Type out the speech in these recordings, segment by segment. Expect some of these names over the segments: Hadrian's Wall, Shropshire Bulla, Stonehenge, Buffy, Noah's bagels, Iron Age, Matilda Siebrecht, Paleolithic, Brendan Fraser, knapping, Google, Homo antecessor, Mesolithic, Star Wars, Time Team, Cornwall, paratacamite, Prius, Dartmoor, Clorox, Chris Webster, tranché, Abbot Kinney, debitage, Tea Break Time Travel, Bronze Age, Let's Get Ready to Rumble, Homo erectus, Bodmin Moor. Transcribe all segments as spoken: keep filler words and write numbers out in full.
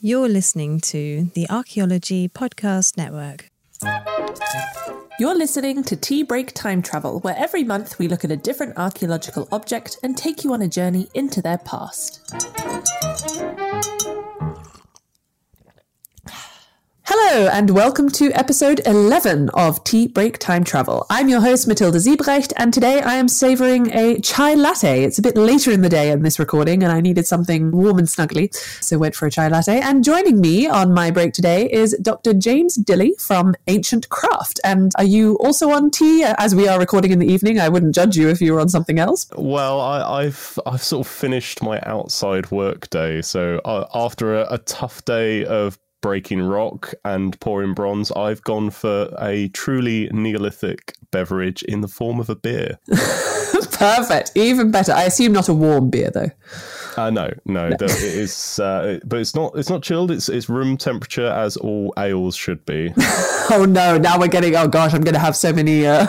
You're listening to the Archaeology Podcast Network. You're listening to Tea Break Time Travel, where every month we look at a different archaeological object and take you on a journey into their past. Hello and welcome to episode eleven of Tea Break Time Travel. I'm your host Matilda Siebrecht, and today I am savouring a chai latte. It's a bit later in the day in this recording and I needed something warm and snuggly, so went for a chai latte. And joining me on my break today is Doctor James Dilley from Ancient Craft. And are you also on tea? As we are recording in the evening, I wouldn't judge you if you were on something else. Well, I, I've I've sort of finished my outside work day, so uh, after a, a tough day of breaking rock and pouring bronze, I've gone for a truly Neolithic beverage in the form of a beer. Perfect. Even better. I assume not a warm beer, though. Uh, no, no, no. It is, uh, but it's not. It's not chilled. It's it's room temperature, as all ales should be. Oh no! Now we're getting. Oh gosh! I'm going to have so many uh,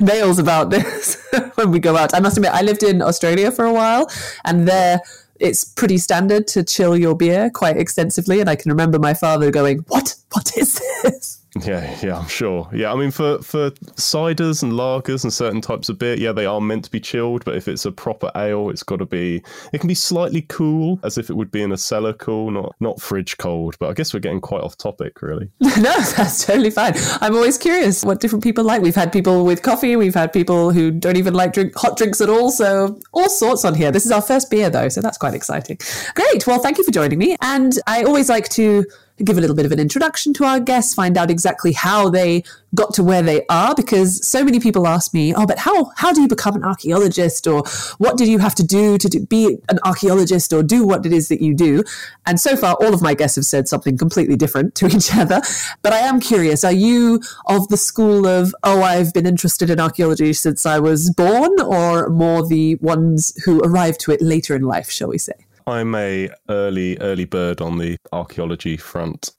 nails about this when we go out. I must admit, I lived in Australia for a while, and there. It's pretty standard to chill your beer quite extensively. And I can remember my father going, what, what is this? Yeah, yeah, I'm sure. Yeah, I mean, for, for ciders and lagers and certain types of beer, yeah, they are meant to be chilled. But if it's a proper ale, it's got to be, it can be slightly cool, as if it would be in a cellar cool, not not fridge cold. But I guess we're getting quite off topic, really. No, that's totally fine. I'm always curious what different people like. We've had people with coffee. We've had people who don't even like drink hot drinks at all. So all sorts on here. This is our first beer, though. So that's quite exciting. Great. Well, thank you for joining me. And I always like to give a little bit of an introduction to our guests, find out exactly how they got to where they are, because so many people ask me, oh, but how how do you become an archaeologist, or what did you have to do to do, be an archaeologist or do what it is that you do? And so far, all of my guests have said something completely different to each other. But I am curious, are you of the school of, oh, I've been interested in archaeology since I was born, or more the ones who arrived to it later in life, shall we say? I'm a early, early bird on the archaeology front.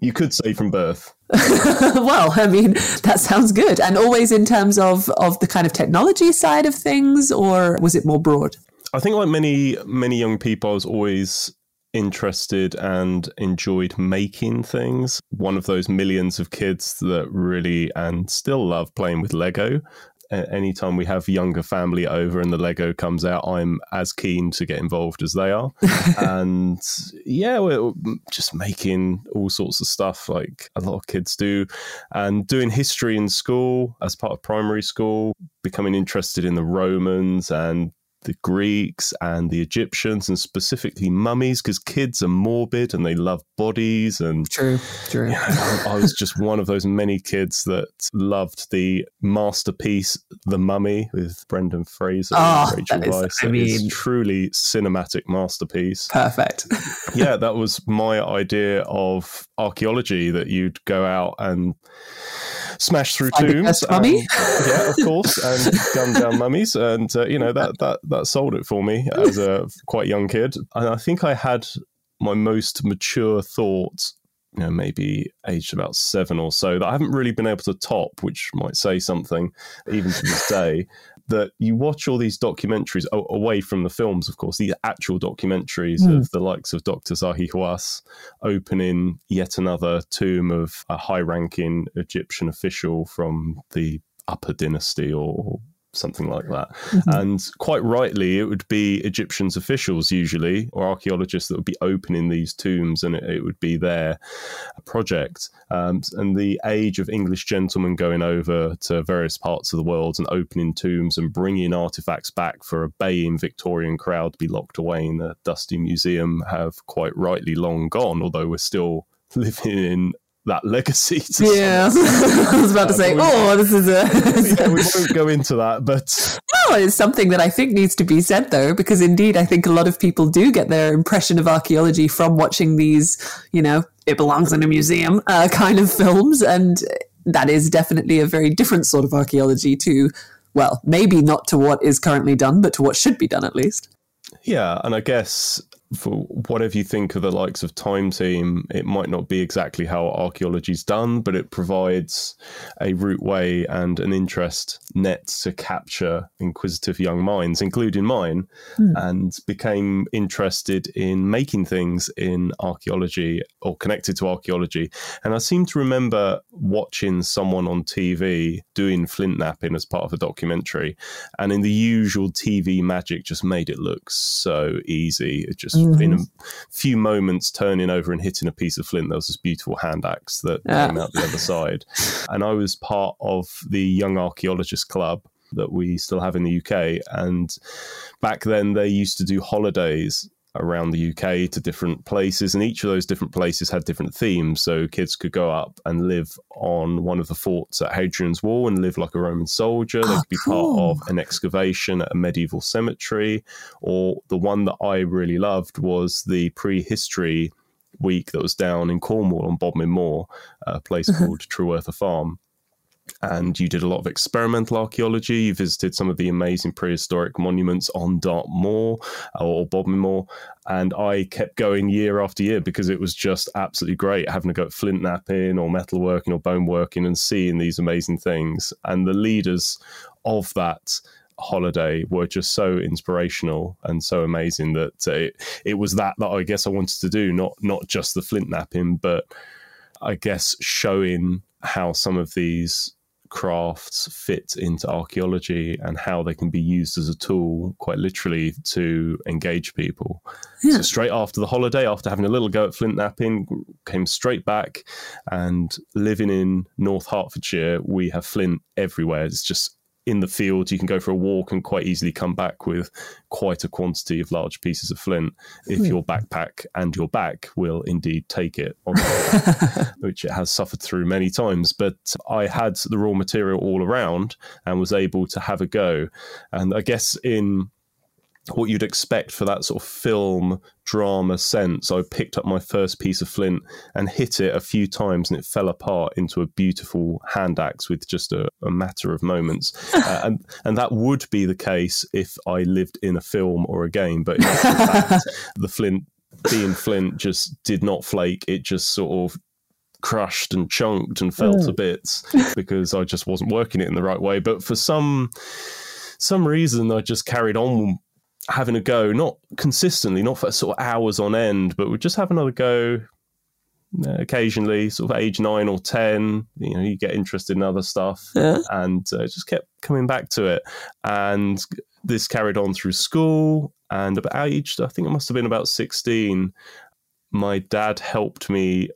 You could say from birth. Well, I mean, that sounds good. And always in terms of, of the kind of technology side of things, or was it more broad? I think like many, many young people, I was always interested and enjoyed making things. One of those millions of kids that really and still love playing with Lego. Anytime we have younger family over and the Lego comes out, I'm as keen to get involved as they are. And yeah, we're just making all sorts of stuff like a lot of kids do, and doing history in school as part of primary school, becoming interested in the Romans and the Greeks and the Egyptians, and specifically mummies, because kids are morbid and they love bodies. And true, true. You know, I, I was just one of those many kids that loved the masterpiece, The Mummy, with Brendan Fraser oh, and Rachel Rice. I mean, it's truly cinematic masterpiece. Perfect. Yeah, that was my idea of archaeology, that you'd go out and smash through Find tombs. And, yeah, of course, and gun down mummies, and uh, you know that that. That sold it for me as a quite young kid. And I think I had my most mature thoughts, you know, maybe aged about seven or so, that I haven't really been able to top, which might say something even to this day, that you watch all these documentaries, oh, away from the films, of course, these actual documentaries mm. of the likes of Doctor Zahi Hawass opening yet another tomb of a high-ranking Egyptian official from the Upper Dynasty or something like that. Mm-hmm. And quite rightly, it would be Egyptian officials usually, or archaeologists, that would be opening these tombs, and it, it would be their project. Um, and the age of English gentlemen going over to various parts of the world and opening tombs and bringing artifacts back for a baying Victorian crowd to be locked away in a dusty museum have quite rightly long gone, although we're still living in that legacy to yeah I was about to say um, oh this is a yeah, we won't go into that, but no, it's something that I think needs to be said though, because indeed I think a lot of people do get their impression of archaeology from watching these, you know, it belongs in a museum uh, kind of films, and that is definitely a very different sort of archaeology to, well, maybe not to what is currently done, but to what should be done at least. Yeah, and I guess for whatever you think of the likes of Time Team, it might not be exactly how archaeology is done, but it provides a route way and an interest net to capture inquisitive young minds, including mine, mm. and became interested in making things in archaeology or connected to archaeology. And I seem to remember watching someone on T V doing flint knapping as part of a documentary, and in the usual T V magic just made it look so easy. It just mm-hmm. in a few moments turning over and hitting a piece of flint, there was this beautiful hand axe that yeah. came out the other side. And I was part of the Young Archaeologist Club that we still have in the U K, and back then they used to do holidays around the U K to different places, and each of those different places had different themes, so kids could go up and live on one of the forts at Hadrian's Wall and live like a Roman soldier. Oh, they could be cool. part of an excavation at a medieval cemetery, or the one that I really loved was the prehistory week that was down in Cornwall on Bodmin Moor, a place called True Eartha Farm. And you did a lot of experimental archaeology. You visited some of the amazing prehistoric monuments on Dartmoor or Bodmin Moor. And I kept going year after year because it was just absolutely great having to go at flint knapping or metalworking or bone working and seeing these amazing things. And the leaders of that holiday were just so inspirational and so amazing that it, it was that that I guess I wanted to do, not, not just the flint knapping, but I guess showing how some of these crafts fit into archaeology and how they can be used as a tool, quite literally, to engage people. Yeah. So straight after the holiday, after having a little go at flint knapping, came straight back, and living in North Hertfordshire, we have flint everywhere. It's just in the field. You can go for a walk and quite easily come back with quite a quantity of large pieces of flint if mm. your backpack and your back will indeed take it on back, which it has suffered through many times. But I had the raw material all around and was able to have a go. And I guess in what you'd expect for that sort of film drama sense, I picked up my first piece of flint and hit it a few times, and it fell apart into a beautiful hand axe with just a, a matter of moments. uh, and and that would be the case if I lived in a film or a game, but in fact, the flint being flint just did not flake. It just sort of crushed and chunked and fell mm. to bits because I just wasn't working it in the right way. But for some some reason, I just carried on having a go, not consistently, not for sort of hours on end, but we'd just have another go occasionally, sort of age nine or ten, you know, you get interested in other stuff yeah. and uh, just kept coming back to it. And this carried on through school, and about aged, I think it must have been about sixteen, my dad helped me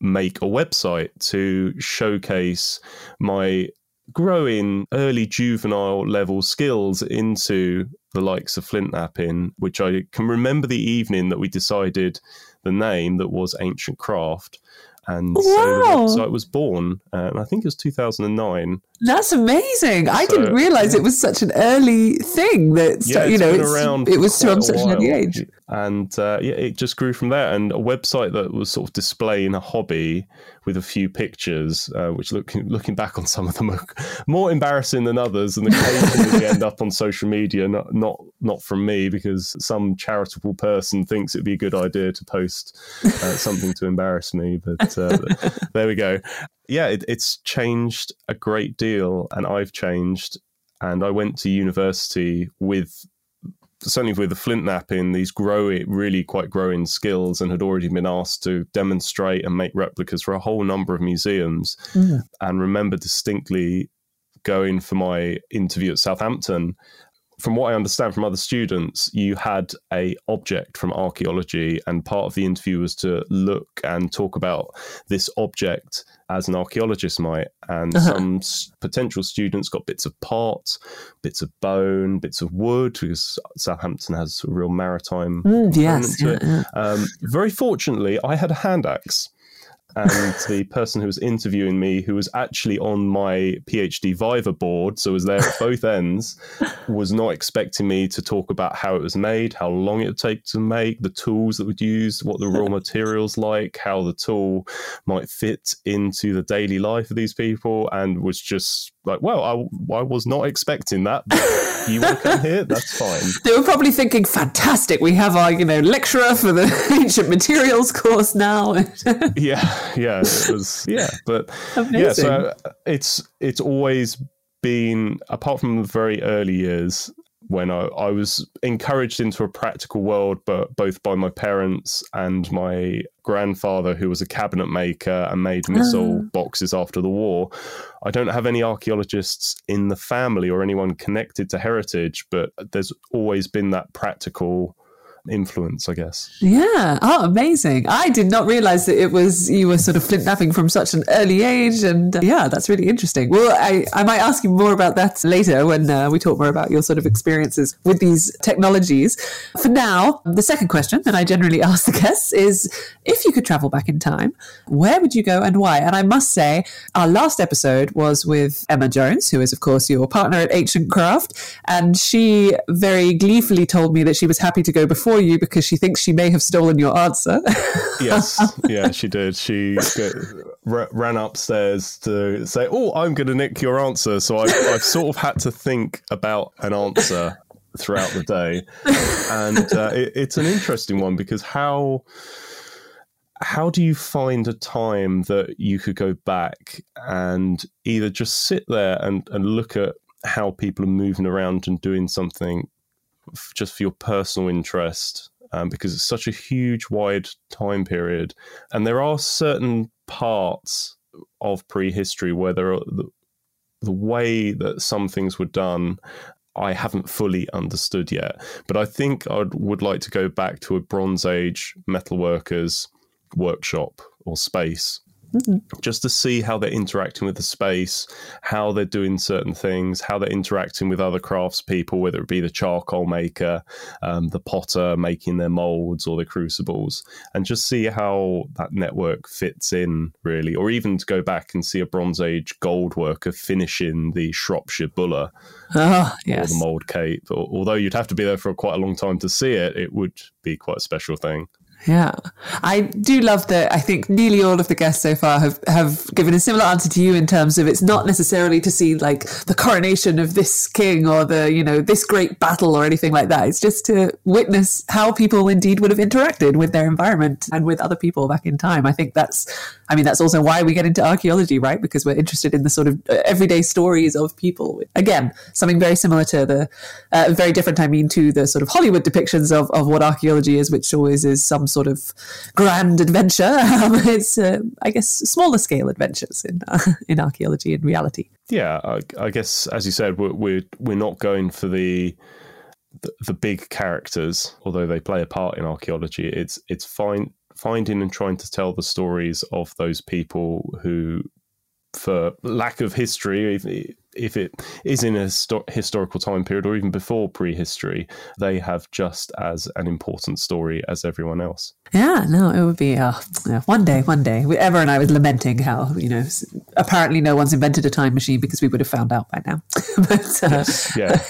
make a website to showcase my growing early juvenile level skills into the likes of flint knapping, which I can remember the evening that we decided the name that was Ancient Craft. And wow. so the website was born, uh, and I think it was two thousand nine. That's amazing. So, I didn't realise yeah. it was such an early thing. That yeah, you know, it's, it was from such an early age. And uh, yeah, it just grew from there. And a website that was sort of displaying a hobby with a few pictures, uh, which look, looking back on some of them are more embarrassing than others, and occasionally end up on social media, not, not, not from me, because some charitable person thinks it'd be a good idea to post uh, something to embarrass me, but... Uh, there we go. Yeah, it, it's changed a great deal, and I've changed. And I went to university with certainly with the flint knapping, these growing, really quite growing skills, and had already been asked to demonstrate and make replicas for a whole number of museums. Mm. And remember distinctly going for my interview at Southampton. From what I understand from other students, you had a object from archaeology, and part of the interview was to look and talk about this object as an archaeologist might. And uh-huh. some potential students got bits of parts, bits of bone, bits of wood, because Southampton has a real maritime mm, yes. component to it. Um, very fortunately, I had a hand axe. and the person who was interviewing me, who was actually on my PhD Viva board, so was there at both ends, was not expecting me to talk about how it was made, how long it would take to make, the tools that would use, what the raw materials like, how the tool might fit into the daily life of these people, and was just like, well, I, I was not expecting that, but you want to come here? That's fine. They were probably thinking, fantastic, we have our, you know, lecturer for the ancient materials course now. yeah, yeah, it was, yeah, but amazing. Yeah, so it's, it's always been, apart from the very early years, when I, I was encouraged into a practical world, but both by my parents and my grandfather, who was a cabinet maker and made missile oh. boxes after the war. I don't have any archaeologists in the family or anyone connected to heritage, but there's always been that practical influence, I guess. Yeah. Oh, amazing. I did not realize that it was, you were sort of flintknapping from such an early age. And uh, yeah, that's really interesting. Well, I, I might ask you more about that later when uh, we talk more about your sort of experiences with these technologies. For now, the second question that I generally ask the guests is, if you could travel back in time, where would you go and why? And I must say, our last episode was with Emma Jones, who is, of course, your partner at Ancient Craft. And she very gleefully told me that she was happy to go before you because she thinks she may have stolen your answer. Yes, yeah, she did. She got, r- ran upstairs to say, oh, I'm going to nick your answer. So I've, I've sort of had to think about an answer throughout the day. And uh, it, it's an interesting one because how... how do you find a time that you could go back and either just sit there and, and look at how people are moving around and doing something just for your personal interest, um, because it's such a huge, wide time period. And there are certain parts of prehistory where there are the, the way that some things were done, I haven't fully understood yet. But I think I would like to go back to a Bronze Age metalworker's workshop or space, mm-hmm. just to see how they're interacting with the space, how they're doing certain things, how they're interacting with other craftspeople, whether it be the charcoal maker, um, the potter making their molds or the crucibles, and just see how that network fits in, really. Or even to go back and see a Bronze Age gold worker finishing the Shropshire Bulla oh, yes. or the Mold Cape. Although you'd have to be there for quite a long time to see it, it would be quite a special thing. Yeah, I do love that. I think nearly all of the guests so far have, have given a similar answer to you in terms of it's not necessarily to see like the coronation of this king or the, you know, this great battle or anything like that. It's just to witness how people indeed would have interacted with their environment and with other people back in time. I think that's, I mean, that's also why we get into archaeology, right? Because we're interested in the sort of everyday stories of people. Again, something very similar to the, uh, very different, I mean, to the sort of Hollywood depictions of, of what archaeology is, which always is some sort of grand adventure. Um, it's, uh, I guess, smaller scale adventures in uh, in archaeology and reality. Yeah, I, I guess as you said, we're, we're we're not going for the the big characters, although they play a part in archaeology. It's it's find, finding and trying to tell the stories of those people who, for lack of history, if, if it is in a histo- historical time period or even before prehistory, they have just as an important story as everyone else. Yeah, no, it would be uh, one day, one day. Ever and I was lamenting how, you know, apparently no one's invented a time machine because we would have found out by now. but, uh, yes, yeah.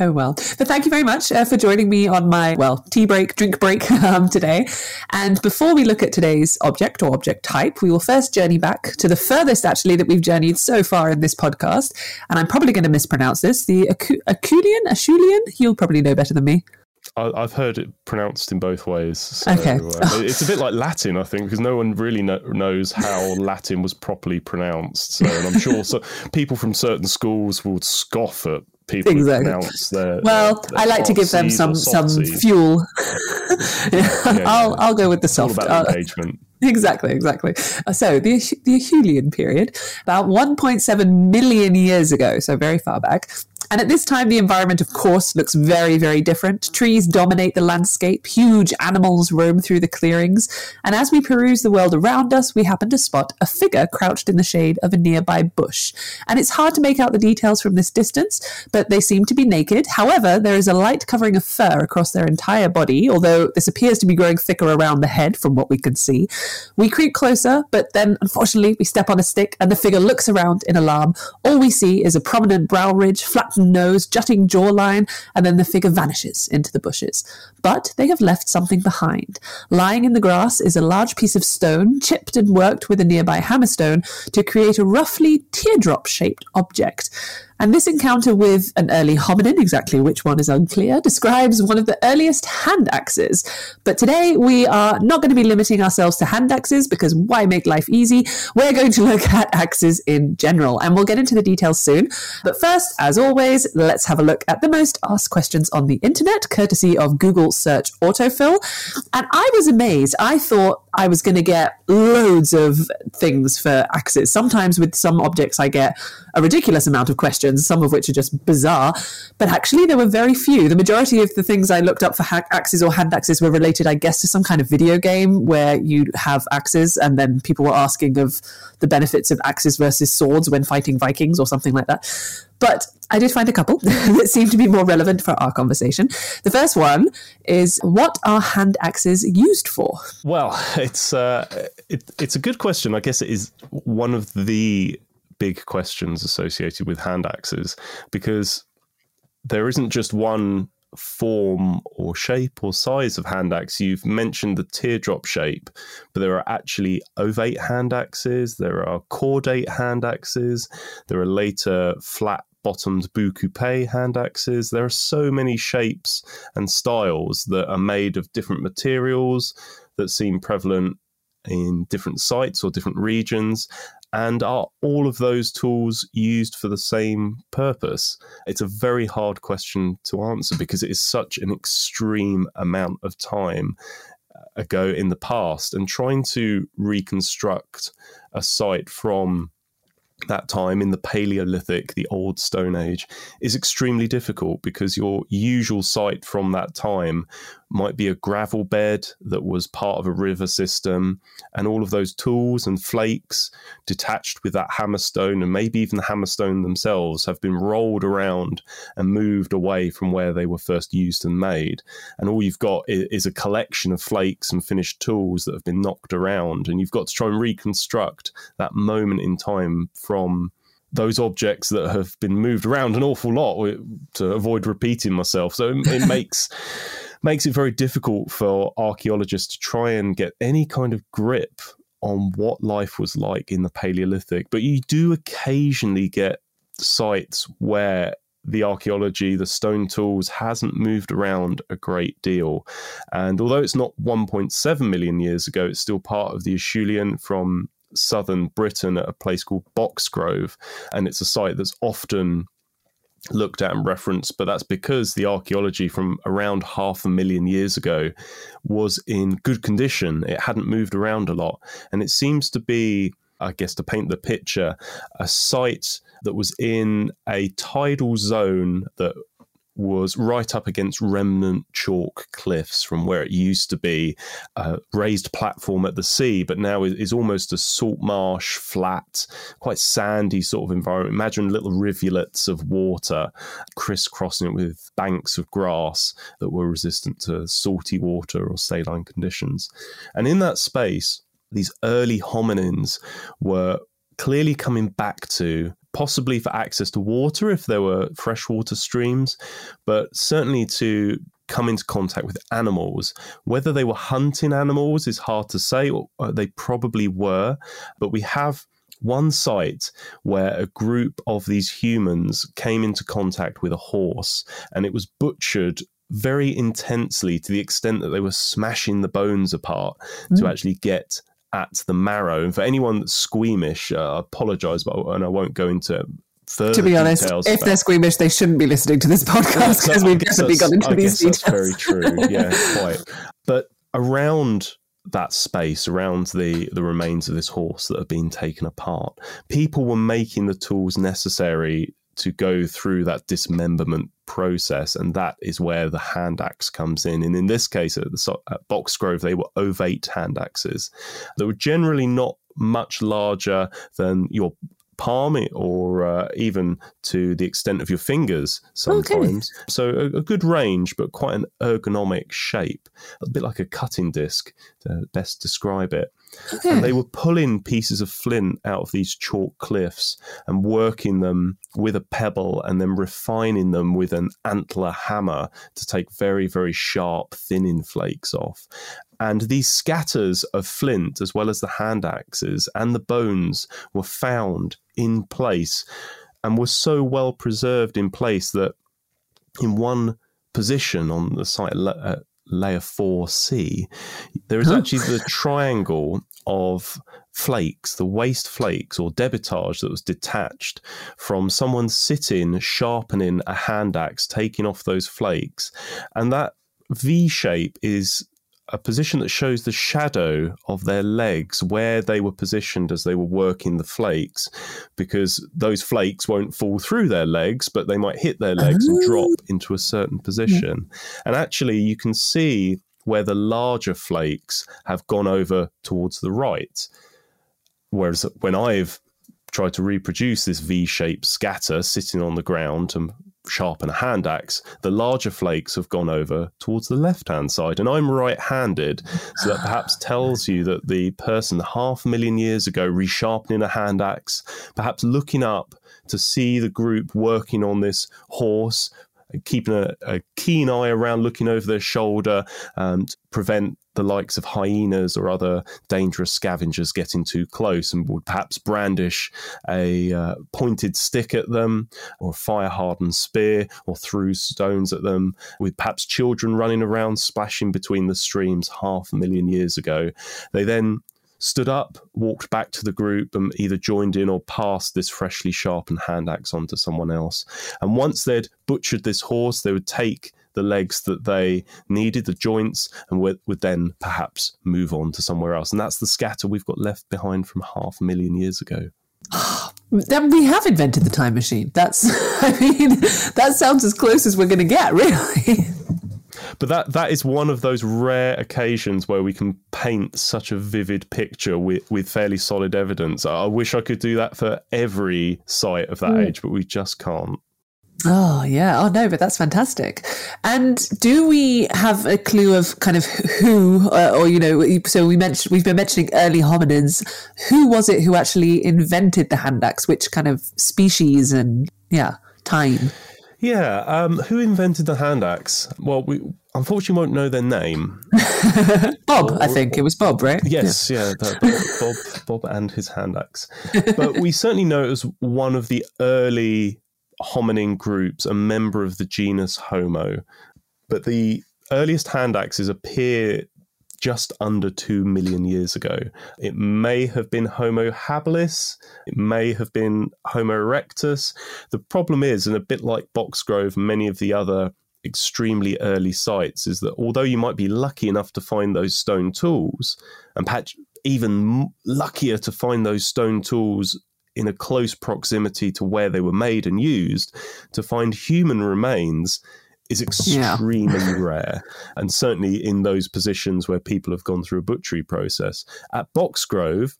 Oh, well. But thank you very much uh, for joining me on my, well, tea break, drink break um, today. And before we look at today's object or object type, we will first journey back to the furthest, actually, that we've journeyed so far in this podcast. And I'm probably going to mispronounce this. The Acu- Acheulean, Acheulean, you'll probably know better than me. I've heard it pronounced in both ways. So, okay. Uh, it's a bit like Latin, I think, because no one really know, knows how Latin was properly pronounced. So, and I'm sure so, people from certain schools will scoff at people exactly. pronounce their well their, their I like to give them some some seed. fuel. yeah. Yeah, I'll yeah. I'll go with the soft. All about engagement. Exactly, exactly. So the the Acheulean period, about one point seven million years ago, so very far back, And at this time, the environment, of course, looks very, very different. Trees dominate the landscape. Huge animals roam through the clearings. And as we peruse the world around us, we happen to spot a figure crouched in the shade of a nearby bush. And it's hard to make out the details from this distance, but they seem to be naked. However, there is a light covering of fur across their entire body, although this appears to be growing thicker around the head from what we can see. We creep closer, but then, unfortunately, we step on a stick and the figure looks around in alarm. All we see is a prominent brow ridge, flattened nose, jutting jawline, and then the figure vanishes into the bushes. But they have left something behind. Lying in the grass is a large piece of stone, chipped and worked with a nearby hammerstone to create a roughly teardrop-shaped object. And this encounter with an early hominin, exactly which one is unclear, describes one of the earliest hand axes. But today we are not going to be limiting ourselves to hand axes, because why make life easy? We're going to look at axes in general, and we'll get into the details soon. But first, as always, let's have a look at the most asked questions on the internet, courtesy of Google search autofill. And I was amazed. I thought I was going to get loads of things for axes. Sometimes with some objects I get a ridiculous amount of questions, some of which are just bizarre, but actually there were very few. The majority of the things I looked up for ha- axes or hand axes were related, I guess, to some kind of video game where you have axes, and then people were asking of the benefits of axes versus swords when fighting Vikings or something like that. But I did find a couple that seemed to be more relevant for our conversation. The first one is, what are hand axes used for? Well, it's uh, it, it's a good question. I guess it is one of the big questions associated with hand axes, because there isn't just one form or shape or size of hand axe. You've mentioned the teardrop shape, but there are actually ovate hand axes, there are chordate hand axes, there are later flat bottomed boucoupé hand axes. There are so many shapes and styles that are made of different materials that seem prevalent in different sites or different regions. And are all of those tools used for the same purpose? It's a very hard question to answer, because it is such an extreme amount of time ago in the past. And trying to reconstruct a site from that time in the Paleolithic, the Old Stone Age, is extremely difficult, because your usual site from that time might be a gravel bed that was part of a river system, and all of those tools and flakes detached with that hammerstone, and maybe even the hammerstone themselves, have been rolled around and moved away from where they were first used and made, and all you've got is a collection of flakes and finished tools that have been knocked around, and you've got to try and reconstruct that moment in time from those objects that have been moved around an awful lot, to avoid repeating myself. So it makes makes it very difficult for archaeologists to try and get any kind of grip on what life was like in the Paleolithic. But you do occasionally get sites where the archaeology, the stone tools, hasn't moved around a great deal. And although it's not one point seven million years ago, it's still part of the Acheulean from southern Britain at a place called Boxgrove, and it's a site that's often looked at and referenced, but that's because the archaeology from around half a million years ago was in good condition. It hadn't moved around a lot, and it seems to be, I guess, to paint the picture, a site that was in a tidal zone that was right up against remnant chalk cliffs from where it used to be a raised platform at the sea, but now is almost a salt marsh, flat, quite sandy sort of environment. Imagine little rivulets of water crisscrossing it with banks of grass that were resistant to salty water or saline conditions. And in that space, these early hominins were clearly coming back to, possibly for access to water if there were freshwater streams, but certainly to come into contact with animals. Whether they were hunting animals is hard to say, or they probably were, but we have one site where a group of these humans came into contact with a horse, and it was butchered very intensely to the extent that they were smashing the bones apart mm. to actually get at the marrow. And for anyone that's squeamish, I uh, apologise, but I, and I won't go into further details. To be honest, if they're squeamish, they shouldn't be listening to this podcast, because we've definitely gone into I these guess details. That's very true, yeah, quite. But around that space, around the, the remains of this horse that have been taken apart, people were making the tools necessary to go through that dismemberment process, and that is where the hand axe comes in. And in this case, at, the, at Boxgrove, they were ovate hand axes that were generally not much larger than your palm or uh, even to the extent of your fingers sometimes. Okay. So a, a good range, but quite an ergonomic shape, a bit like a cutting disc to best describe it. Okay. And they were pulling pieces of flint out of these chalk cliffs and working them with a pebble and then refining them with an antler hammer to take very, very sharp, thinning flakes off. And these scatters of flint, as well as the hand axes and the bones, were found in place and were so well preserved in place that in one position on the site uh, layer four C, there is actually the triangle of flakes, the waste flakes or debitage that was detached from someone sitting, sharpening a hand axe, taking off those flakes. And that V shape is a position that shows the shadow of their legs, where they were positioned as they were working the flakes, because those flakes won't fall through their legs, but they might hit their legs and drop into a certain position. And actually, you can see where the larger flakes have gone over towards the right. Whereas when I've tried to reproduce this V-shaped scatter sitting on the ground and sharpen a hand axe, the larger flakes have gone over towards the left-hand side, and I'm right-handed, so that perhaps tells you that the person half a million years ago resharpening a hand axe, perhaps looking up to see the group working on this horse, keeping a, a keen eye around, looking over their shoulder um, to prevent the likes of hyenas or other dangerous scavengers getting too close, and would perhaps brandish a uh, pointed stick at them or a fire-hardened spear, or threw stones at them, with perhaps children running around splashing between the streams half a million years ago. They then stood up, walked back to the group, and either joined in or passed this freshly sharpened hand axe onto someone else. And once they'd butchered this horse, they would take the legs that they needed, the joints, and would, would then perhaps move on to somewhere else. And that's the scatter we've got left behind from half a million years ago. That we have invented the time machine. That's, I mean, that sounds as close as we're going to get, really. But that, that is one of those rare occasions where we can paint such a vivid picture with, with fairly solid evidence. I wish I could do that for every site of that mm. age, but we just can't. Oh, yeah. Oh, no, but that's fantastic. And do we have a clue of kind of who, uh, or, you know, so we mentioned, we've been mentioning early hominids. Who was it who actually invented the hand axe? Which kind of species and, yeah, time? Yeah. Um, who invented the hand axe? Well, we unfortunately won't know their name. Bob, or, I think. It was Bob, right? Yes, yeah. yeah that, Bob, Bob and his hand axe. But we certainly know it was one of the early hominin groups, a member of the genus Homo. But the earliest hand axes appear just under two million years ago. It may have been Homo habilis. It may have been Homo erectus. The problem is, and a bit like Boxgrove, many of the other extremely early sites, is that although you might be lucky enough to find those stone tools, and perhaps even luckier to find those stone tools in a close proximity to where they were made and used, to find human remains is extremely yeah. rare, and certainly in those positions where people have gone through a butchery process. At Boxgrove,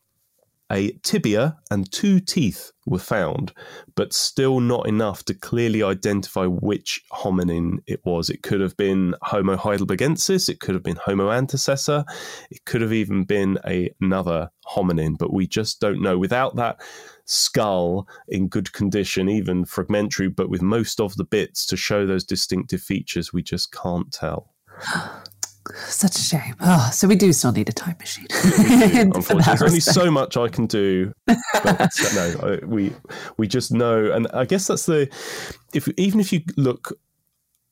a tibia and two teeth were found, but still not enough to clearly identify which hominin it was. It could have been Homo heidelbergensis, it could have been Homo antecessor, it could have even been a, another hominin, but we just don't know. Without that skull in good condition, even fragmentary, but with most of the bits to show those distinctive features, we just can't tell. Such a shame. Oh, so we do still need a time machine. Do, there's only so much I can do. But no, we we just know, and I guess that's the. If even if you look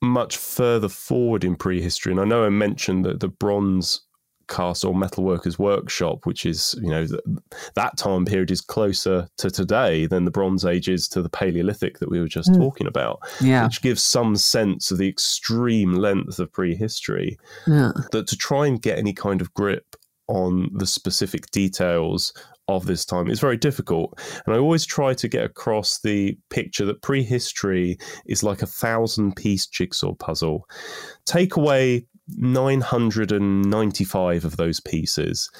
much further forward in prehistory, and I know I mentioned that the bronze cast or metalworkers workshop, which is, you know, the, that time period is closer to today than the Bronze Age is to the Paleolithic that we were just mm. talking about, yeah. which gives some sense of the extreme length of prehistory. Yeah. That to try and get any kind of grip on the specific details of this time is very difficult. And I always try to get across the picture that prehistory is like a thousand piece jigsaw puzzle. Take away nine hundred ninety-five of those pieces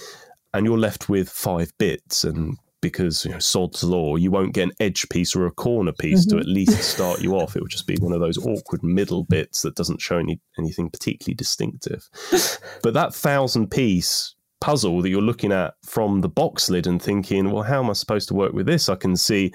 and you're left with five bits, and because, you know, sod's law, you won't get an edge piece or a corner piece mm-hmm. to at least start you off. It would just be one of those awkward middle bits that doesn't show any, anything particularly distinctive. But that thousand piece puzzle that you're looking at from the box lid and thinking, well, how am I supposed to work with this? I can see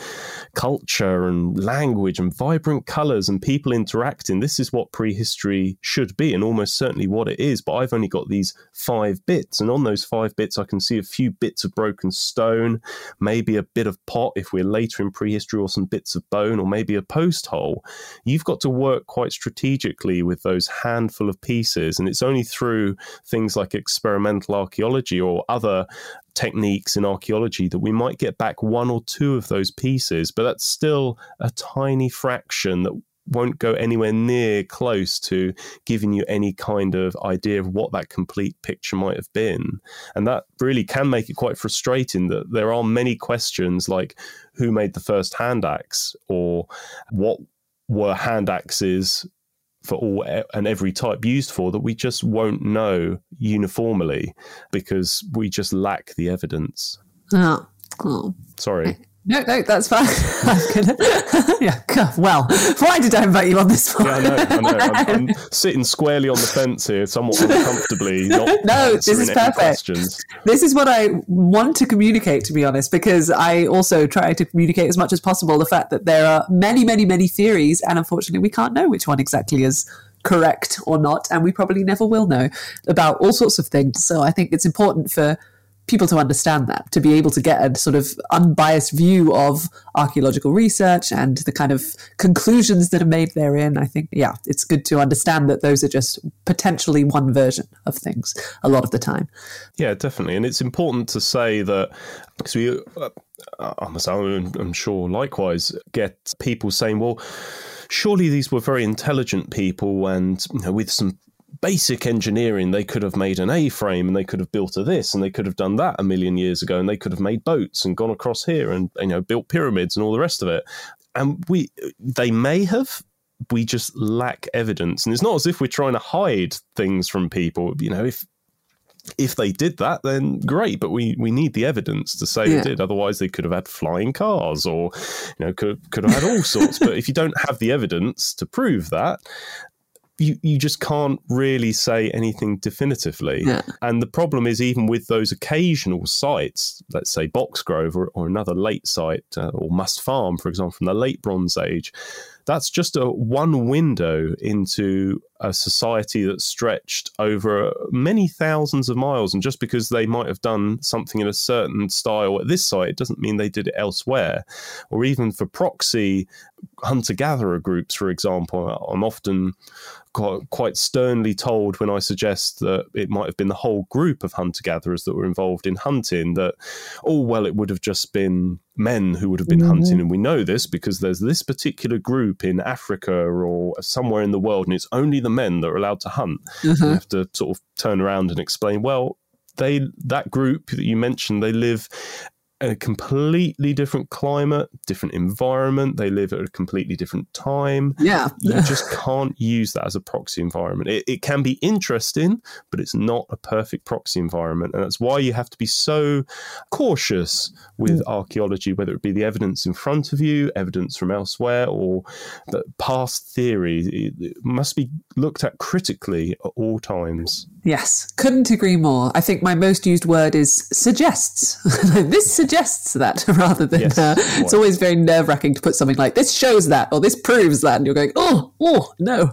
culture and language and vibrant colors and people interacting. This is what prehistory should be, and almost certainly what it is. But I've only got these five bits, and on those five bits I can see a few bits of broken stone, maybe a bit of pot if we're later in prehistory, or some bits of bone, or maybe a post hole. You've got to work quite strategically with those handful of pieces, and it's only through things like experimental archaeology or other techniques in archaeology that we might get back one or two of those pieces, but that's still a tiny fraction that won't go anywhere near close to giving you any kind of idea of what that complete picture might have been. And that really can make it quite frustrating that there are many questions like who made the first hand axe, or what were hand axes for all and every type used for, that we just won't know uniformly because we just lack the evidence. Oh, cool. Sorry. No, no, that's fine. Yeah, well, why did I invite you on this one? Yeah, I know, I know. I'm, I'm sitting squarely on the fence here, somewhat uncomfortably. Not no, this is perfect. This is what I want to communicate, to be honest, because I also try to communicate as much as possible the fact that there are many, many, many theories, and unfortunately we can't know which one exactly is correct or not, and we probably never will know about all sorts of things. So I think it's important for people to understand that, to be able to get a sort of unbiased view of archaeological research and the kind of conclusions that are made therein. I think, yeah, it's good to understand that those are just potentially one version of things a lot of the time. Yeah, definitely. And it's important to say that, because we, uh, I'm sure likewise, get people saying, well, surely these were very intelligent people, and, you know, with some basic engineering they could have made an A-frame, and they could have built a this, and they could have done that a million years ago, and they could have made boats and gone across here and, you know, built pyramids and all the rest of it. And we they may have, we just lack evidence. And it's not as if we're trying to hide things from people. You know, if if they did that, then great, but we we need the evidence to say yeah. they did. Otherwise they could have had flying cars, or, you know, could could have had all sorts. But if you don't have the evidence to prove that, You, you just can't really say anything definitively. Yeah. And the problem is, even with those occasional sites, let's say Boxgrove or, or another late site, uh, or Must Farm, for example, from the late Bronze Age, that's just a one window into a society that stretched over many thousands of miles. And just because they might have done something in a certain style at this site doesn't mean they did it elsewhere. Or even for proxy hunter-gatherer groups, for example, I'm often quite, quite sternly told when I suggest that it might have been the whole group of hunter-gatherers that were involved in hunting, that, oh, well, it would have just been men who would have been mm-hmm. hunting, and we know this because there's this particular group in Africa or somewhere in the world, and it's only the men that are allowed to hunt. Mm-hmm. You have to sort of turn around and explain, well, they that group that you mentioned, they live in a completely different climate, different environment. They live at a completely different time. Yeah. You just can't use that as a proxy environment. It, it can be interesting, but it's not a perfect proxy environment. And that's why you have to be so cautious with mm. archaeology, whether it be the evidence in front of you, evidence from elsewhere, or the past theory. It, it must be looked at critically at all times. Yes. Couldn't agree more. I think my most used word is suggests. This suggests suggests that, rather than yes, uh, it's always very nerve-wracking to put something like this shows that, or this proves that, and you're going, oh oh no.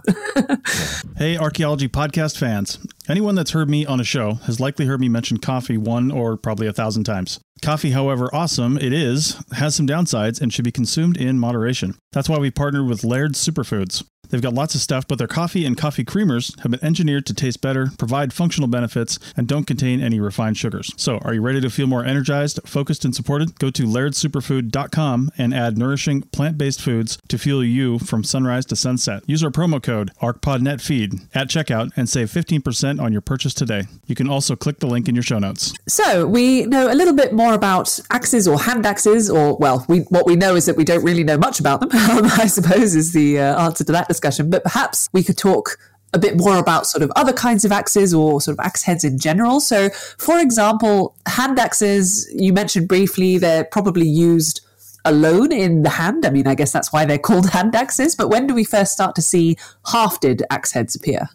Hey Archaeology Podcast fans, anyone that's heard me on a show has likely heard me mention coffee one or probably a thousand times. Coffee, however awesome it is, has some downsides and should be consumed in moderation. That's why we partnered with Laird's Superfoods. They've got lots of stuff, but their coffee and coffee creamers have been engineered to taste better, provide functional benefits, and don't contain any refined sugars. So, are you ready to feel more energized, focused, and supported? Go to laird superfood dot com and add nourishing, plant-based foods to fuel you from sunrise to sunset. Use our promo code ARCPODNETFEED at checkout and save fifteen percent on your purchase today. You can also click the link in your show notes. So, we know a little bit more about axes or hand axes, or, well, we, what we know is that we don't really know much about them, I suppose, is the uh, answer to that discussion, but perhaps we could talk a bit more about sort of other kinds of axes or sort of axe heads in general. So, for example, hand axes, you mentioned briefly, they're probably used alone in the hand. I mean, I guess that's why they're called hand axes, but when do we first start to see hafted axe heads appear?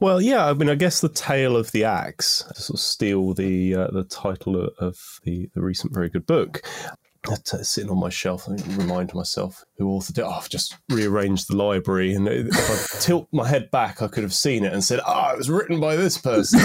Well, yeah, I mean, I guess the tale of the axe, to sort of steal the, uh, the title of the, the recent very good book, that's sitting on my shelf. I remind myself who authored it. Oh, I've just rearranged the library, and if I tilt my head back, I could have seen it and said, "Ah, oh, it was written by this person."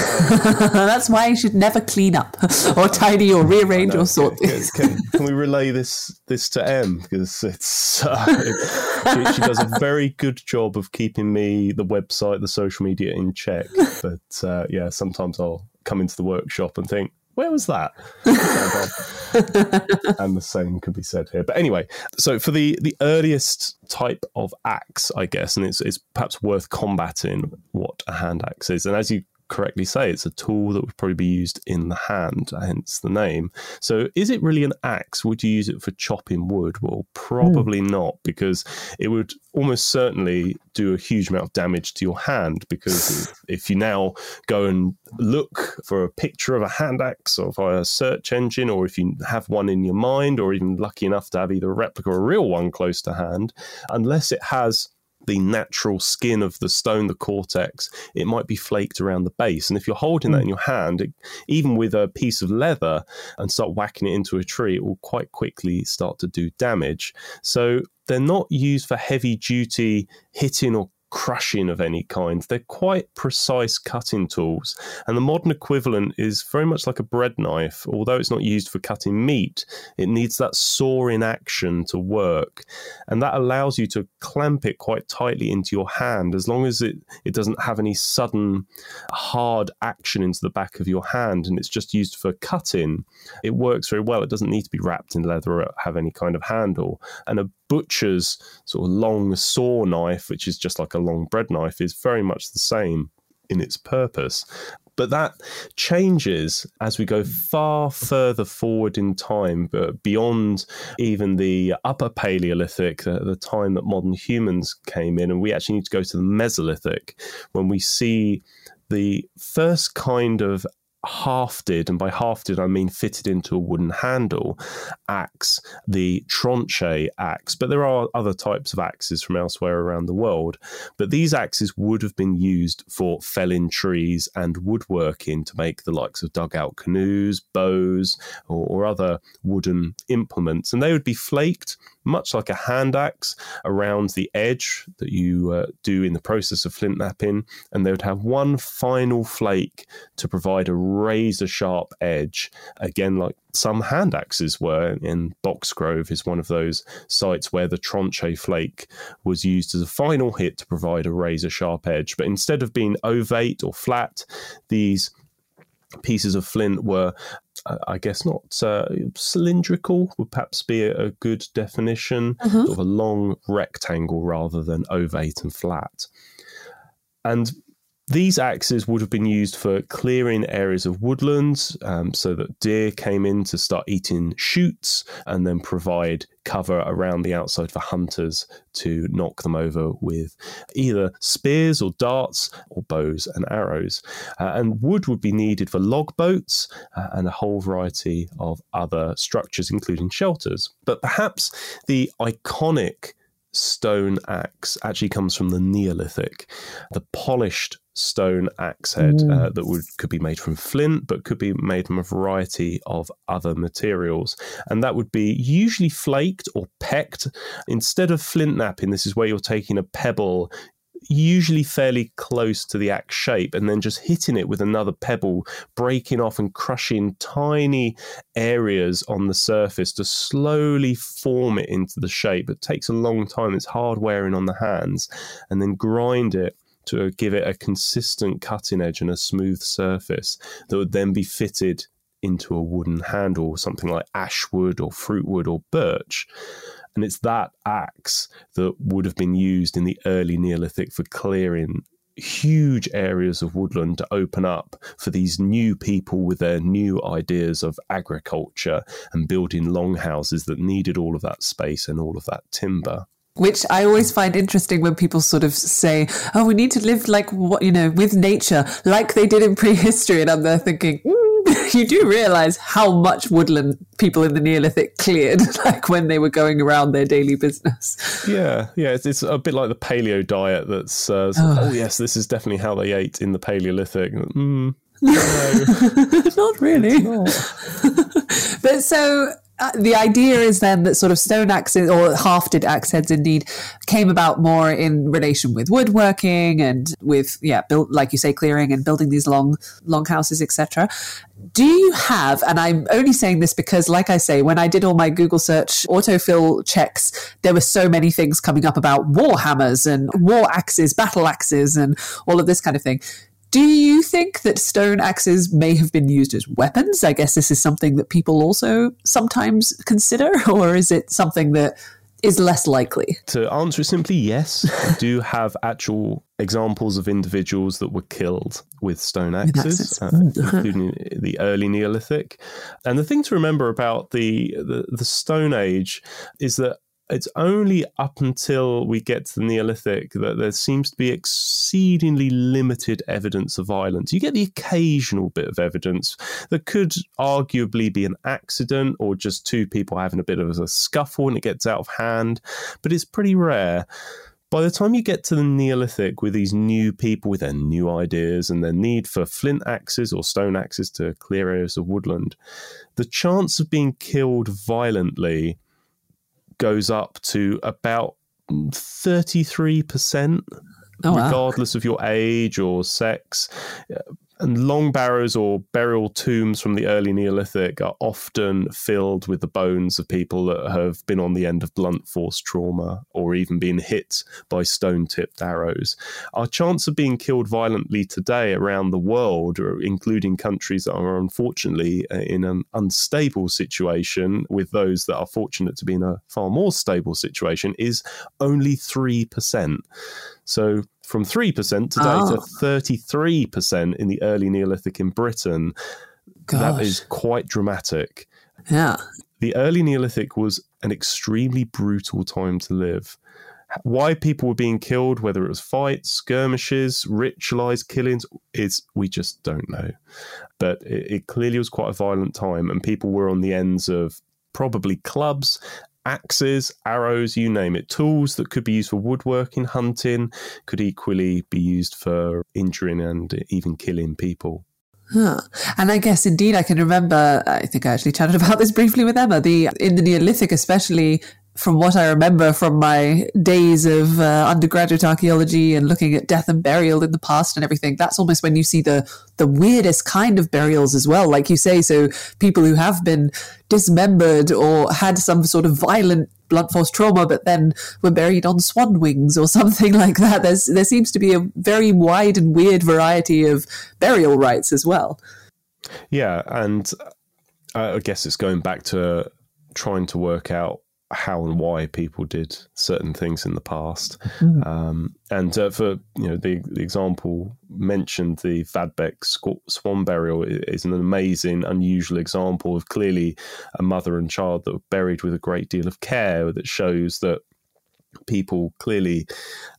That's why you should never clean up, or tidy, or rearrange, or sort things. Can, can, can we relay this this to Em, because it's uh, it, she, she does a very good job of keeping me, the website, the social media in check. But uh, yeah, sometimes I'll come into the workshop and think, where was that? And the same could be said here. But anyway, so for the, the earliest type of axe, I guess, and it's, it's perhaps worth combating what a hand axe is. And as you correctly say, it's a tool that would probably be used in the hand, hence the name. So is it really an axe? Would you use it for chopping wood? Well, probably mm. not, because it would almost certainly do a huge amount of damage to your hand, because if you now go and look for a picture of a hand axe or via a search engine, or if you have one in your mind, or even lucky enough to have either a replica or a real one close to hand, unless it has the natural skin of the stone, the cortex, it might be flaked around the base. And if you're holding that in your hand, it, even with a piece of leather, and start whacking it into a tree, it will quite quickly start to do damage. So they're not used for heavy duty hitting or crushing of any kind. They're quite precise cutting tools, and the modern equivalent is very much like a bread knife. Although it's not used for cutting meat, it needs that sawing action to work, and that allows you to clamp it quite tightly into your hand, as long as it, it doesn't have any sudden hard action into the back of your hand, and it's just used for cutting. It works very well. It doesn't need to be wrapped in leather or have any kind of handle. And a butcher's sort of long saw knife, which is just like a long bread knife, is very much the same in its purpose. But that changes as we go far further forward in time, but beyond even the upper Paleolithic, the, the time that modern humans came in. And we actually need to go to the Mesolithic, when we see the first kind of hafted, and by hafted I mean fitted into a wooden handle axe, the tranché axe. But there are other types of axes from elsewhere around the world, but these axes would have been used for felling trees and woodworking to make the likes of dugout canoes, bows, or, or other wooden implements. And they would be flaked much like a hand axe around the edge that you uh, do in the process of flint knapping, and they would have one final flake to provide a razor sharp edge, again like some hand axes were. And Boxgrove is one of those sites where the tranché flake was used as a final hit to provide a razor sharp edge. But instead of being ovate or flat, these pieces of flint were, I guess, not uh, cylindrical would perhaps be a, a good definition, mm-hmm. sort of a long rectangle rather than ovate and flat. And these axes would have been used for clearing areas of woodlands, um, so that deer came in to start eating shoots and then provide cover around the outside for hunters to knock them over with either spears or darts or bows and arrows. Uh, and wood would be needed for log boats uh, and a whole variety of other structures, including shelters. But perhaps the iconic stone axe actually comes from the Neolithic, the polished stone axe head mm. uh, that would could be made from flint, but could be made from a variety of other materials. And that would be usually flaked or pecked. Instead of flint knapping, this is where you're taking a pebble, usually fairly close to the axe shape, and then just hitting it with another pebble, breaking off and crushing tiny areas on the surface to slowly form it into the shape. It takes a long time. It's hard wearing on the hands, and then grind it to give it a consistent cutting edge and a smooth surface that would then be fitted into a wooden handle or something like ash wood or fruit wood or birch. And it's that axe that would have been used in the early Neolithic for clearing huge areas of woodland to open up for these new people with their new ideas of agriculture and building longhouses that needed all of that space and all of that timber. Which I always find interesting when people sort of say, oh, we need to live like, what you know, with nature, like they did in prehistory. And I'm there thinking, mm, you do realise how much woodland people in the Neolithic cleared, like when they were going around their daily business. Yeah, yeah. It's, it's a bit like the paleo diet that's, uh, oh. oh, yes, this is definitely how they ate in the Paleolithic. Mm, no. Not really. Not. But so... Uh, the idea is then that sort of stone axes, or hafted axe heads indeed, came about more in relation with woodworking and with, yeah, built, like you say, clearing and building these long, long houses, et cetera. Do you have, and I'm only saying this because, like I say, when I did all my Google search autofill checks, there were so many things coming up about war hammers and war axes, battle axes, and all of this kind of thing. Do you think that stone axes may have been used as weapons? I guess this is something that people also sometimes consider, or is it something that is less likely? To answer simply, yes. I do have actual examples of individuals that were killed with stone axes, uh, including the early Neolithic. And the thing to remember about the, the, the Stone Age is that it's only up until we get to the Neolithic that there seems to be exceedingly limited evidence of violence. You get the occasional bit of evidence that could arguably be an accident or just two people having a bit of a scuffle and it gets out of hand, but it's pretty rare. By the time you get to the Neolithic with these new people with their new ideas and their need for flint axes or stone axes to clear areas of woodland, the chance of being killed violently goes up to about thirty-three percent, oh, wow. regardless of your age or sex. And long barrows or burial tombs from the early Neolithic are often filled with the bones of people that have been on the end of blunt force trauma or even been hit by stone-tipped arrows. Our chance of being killed violently today around the world, including countries that are unfortunately in an unstable situation with those that are fortunate to be in a far more stable situation, is only three percent. So from three percent today oh. to thirty-three percent in the early Neolithic in Britain, Gosh. That is quite dramatic. Yeah. The early Neolithic was an extremely brutal time to live. Why people were being killed, whether it was fights, skirmishes, ritualized killings, is we just don't know. But it, it clearly was quite a violent time, and people were on the ends of probably clubs, axes, arrows, you name it. Tools that could be used for woodworking, hunting, could equally be used for injuring and even killing people. Huh. And I guess indeed I can remember, I think I actually chatted about this briefly with Emma, the in the Neolithic especially, from what I remember from my days of uh, undergraduate archaeology and looking at death and burial in the past and everything, that's almost when you see the the weirdest kind of burials as well, like you say. So people who have been dismembered or had some sort of violent blunt force trauma, but then were buried on swan wings or something like that. There's, there seems to be a very wide and weird variety of burial rites as well. Yeah, and I guess it's going back to trying to work out how and why people did certain things in the past. Mm. Um, and uh, for, you know, the, the example mentioned, the Vadbek swan burial is an amazing, unusual example of clearly a mother and child that were buried with a great deal of care, that shows that people clearly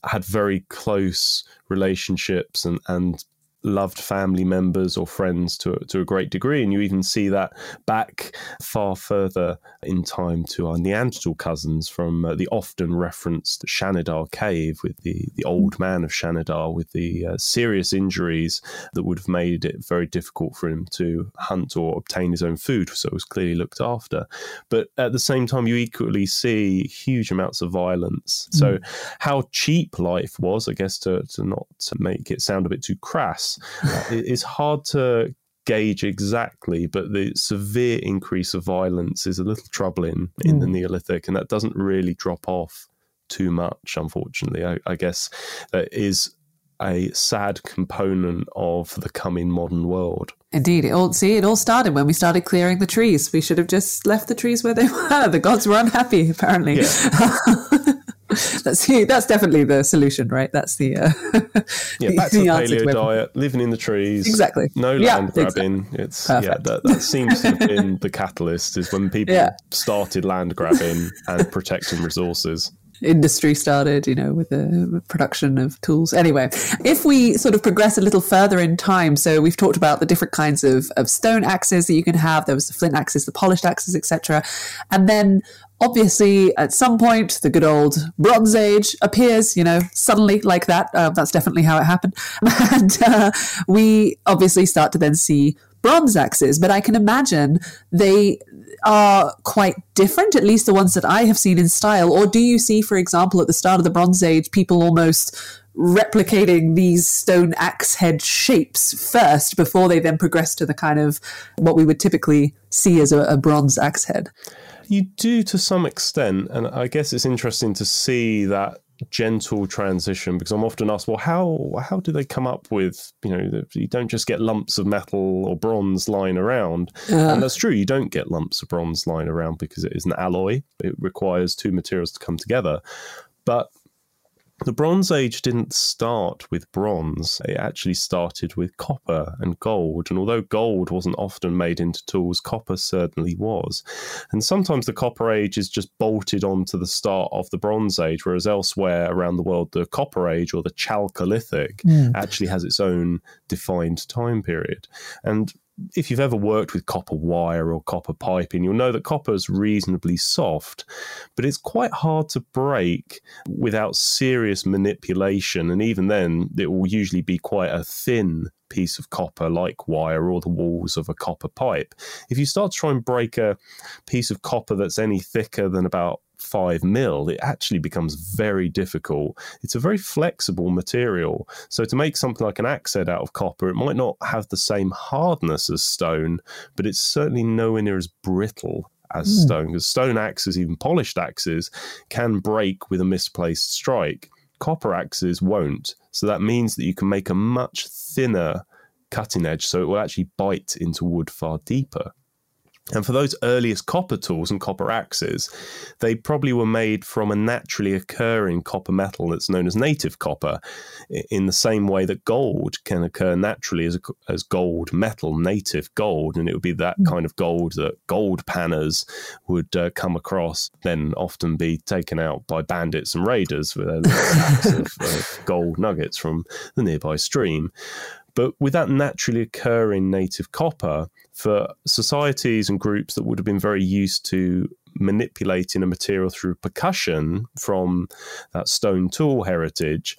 had very close relationships and, and loved family members or friends to, to a great degree. And you even see that back far further in time to our Neanderthal cousins from uh, the often referenced Shanidar cave with the, the old man of Shanidar with the uh, serious injuries that would have made it very difficult for him to hunt or obtain his own food. So it was clearly looked after. But at the same time, you equally see huge amounts of violence. Mm. So how cheap life was, I guess, to, to not make it sound a bit too crass, uh, it's hard to gauge exactly, but the severe increase of violence is a little troubling in mm. the Neolithic, and that doesn't really drop off too much, unfortunately. I, I guess that is a sad component of the coming modern world. Indeed. It all, see, it all started when we started clearing the trees. We should have just left the trees where they were. The gods were unhappy, apparently. Yeah. That's the, that's definitely the solution, right? That's the uh, yeah, back the, to the paleo weapon. Diet, living in the trees, exactly. No yeah, land grabbing. Exactly. It's Perfect. yeah, that, that seems to have been the catalyst, is when people yeah. started land grabbing and protecting resources. Industry started, you know, with the production of tools. Anyway, if we sort of progress a little further in time, so we've talked about the different kinds of, of stone axes that you can have. There was the flint axes, the polished axes, et cetera. And then obviously, at some point, the good old Bronze Age appears, you know, suddenly like that. Um, that's definitely how it happened. And uh, we obviously start to then see bronze axes, but I can imagine they are quite different, at least the ones that I have seen in style. Or do you see, for example, at the start of the Bronze Age, people almost replicating these stone axe head shapes first before they then progress to the kind of what we would typically see as a, a bronze axe head? You do to some extent, and I guess it's interesting to see that gentle transition, because I'm often asked, well, how how do they come up with, you know, you don't just get lumps of metal or bronze lying around. Uh, and that's true, you don't get lumps of bronze lying around because it is an alloy. It requires two materials to come together. But the Bronze Age didn't start with bronze. It actually started with copper and gold. And although gold wasn't often made into tools, copper certainly was. And sometimes the Copper Age is just bolted onto the start of the Bronze Age, whereas elsewhere around the world, the Copper Age, or the Chalcolithic, mm. actually has its own defined time period. And if you've ever worked with copper wire or copper piping, you'll know that copper is reasonably soft, but it's quite hard to break without serious manipulation. And even then, it will usually be quite a thin piece of copper, like wire or the walls of a copper pipe. If you start to try and break a piece of copper that's any thicker than about five mil, it actually becomes very difficult. It's a very flexible material. So to make something like an axe head out of copper, it might not have the same hardness as stone, but it's certainly nowhere near as brittle as mm. stone, because stone axes, even polished axes, can break with a misplaced strike. Copper axes won't. So that means that you can make a much thinner cutting edge, so it will actually bite into wood far deeper. And for those earliest copper tools and copper axes, they probably were made from a naturally occurring copper metal that's known as native copper, in the same way that gold can occur naturally as, a, as gold metal, native gold. And it would be that kind of gold that gold panners would uh, come across, then often be taken out by bandits and raiders with their little of uh, gold nuggets from the nearby stream. But with that naturally occurring native copper, for societies and groups that would have been very used to manipulating a material through percussion from that stone tool heritage,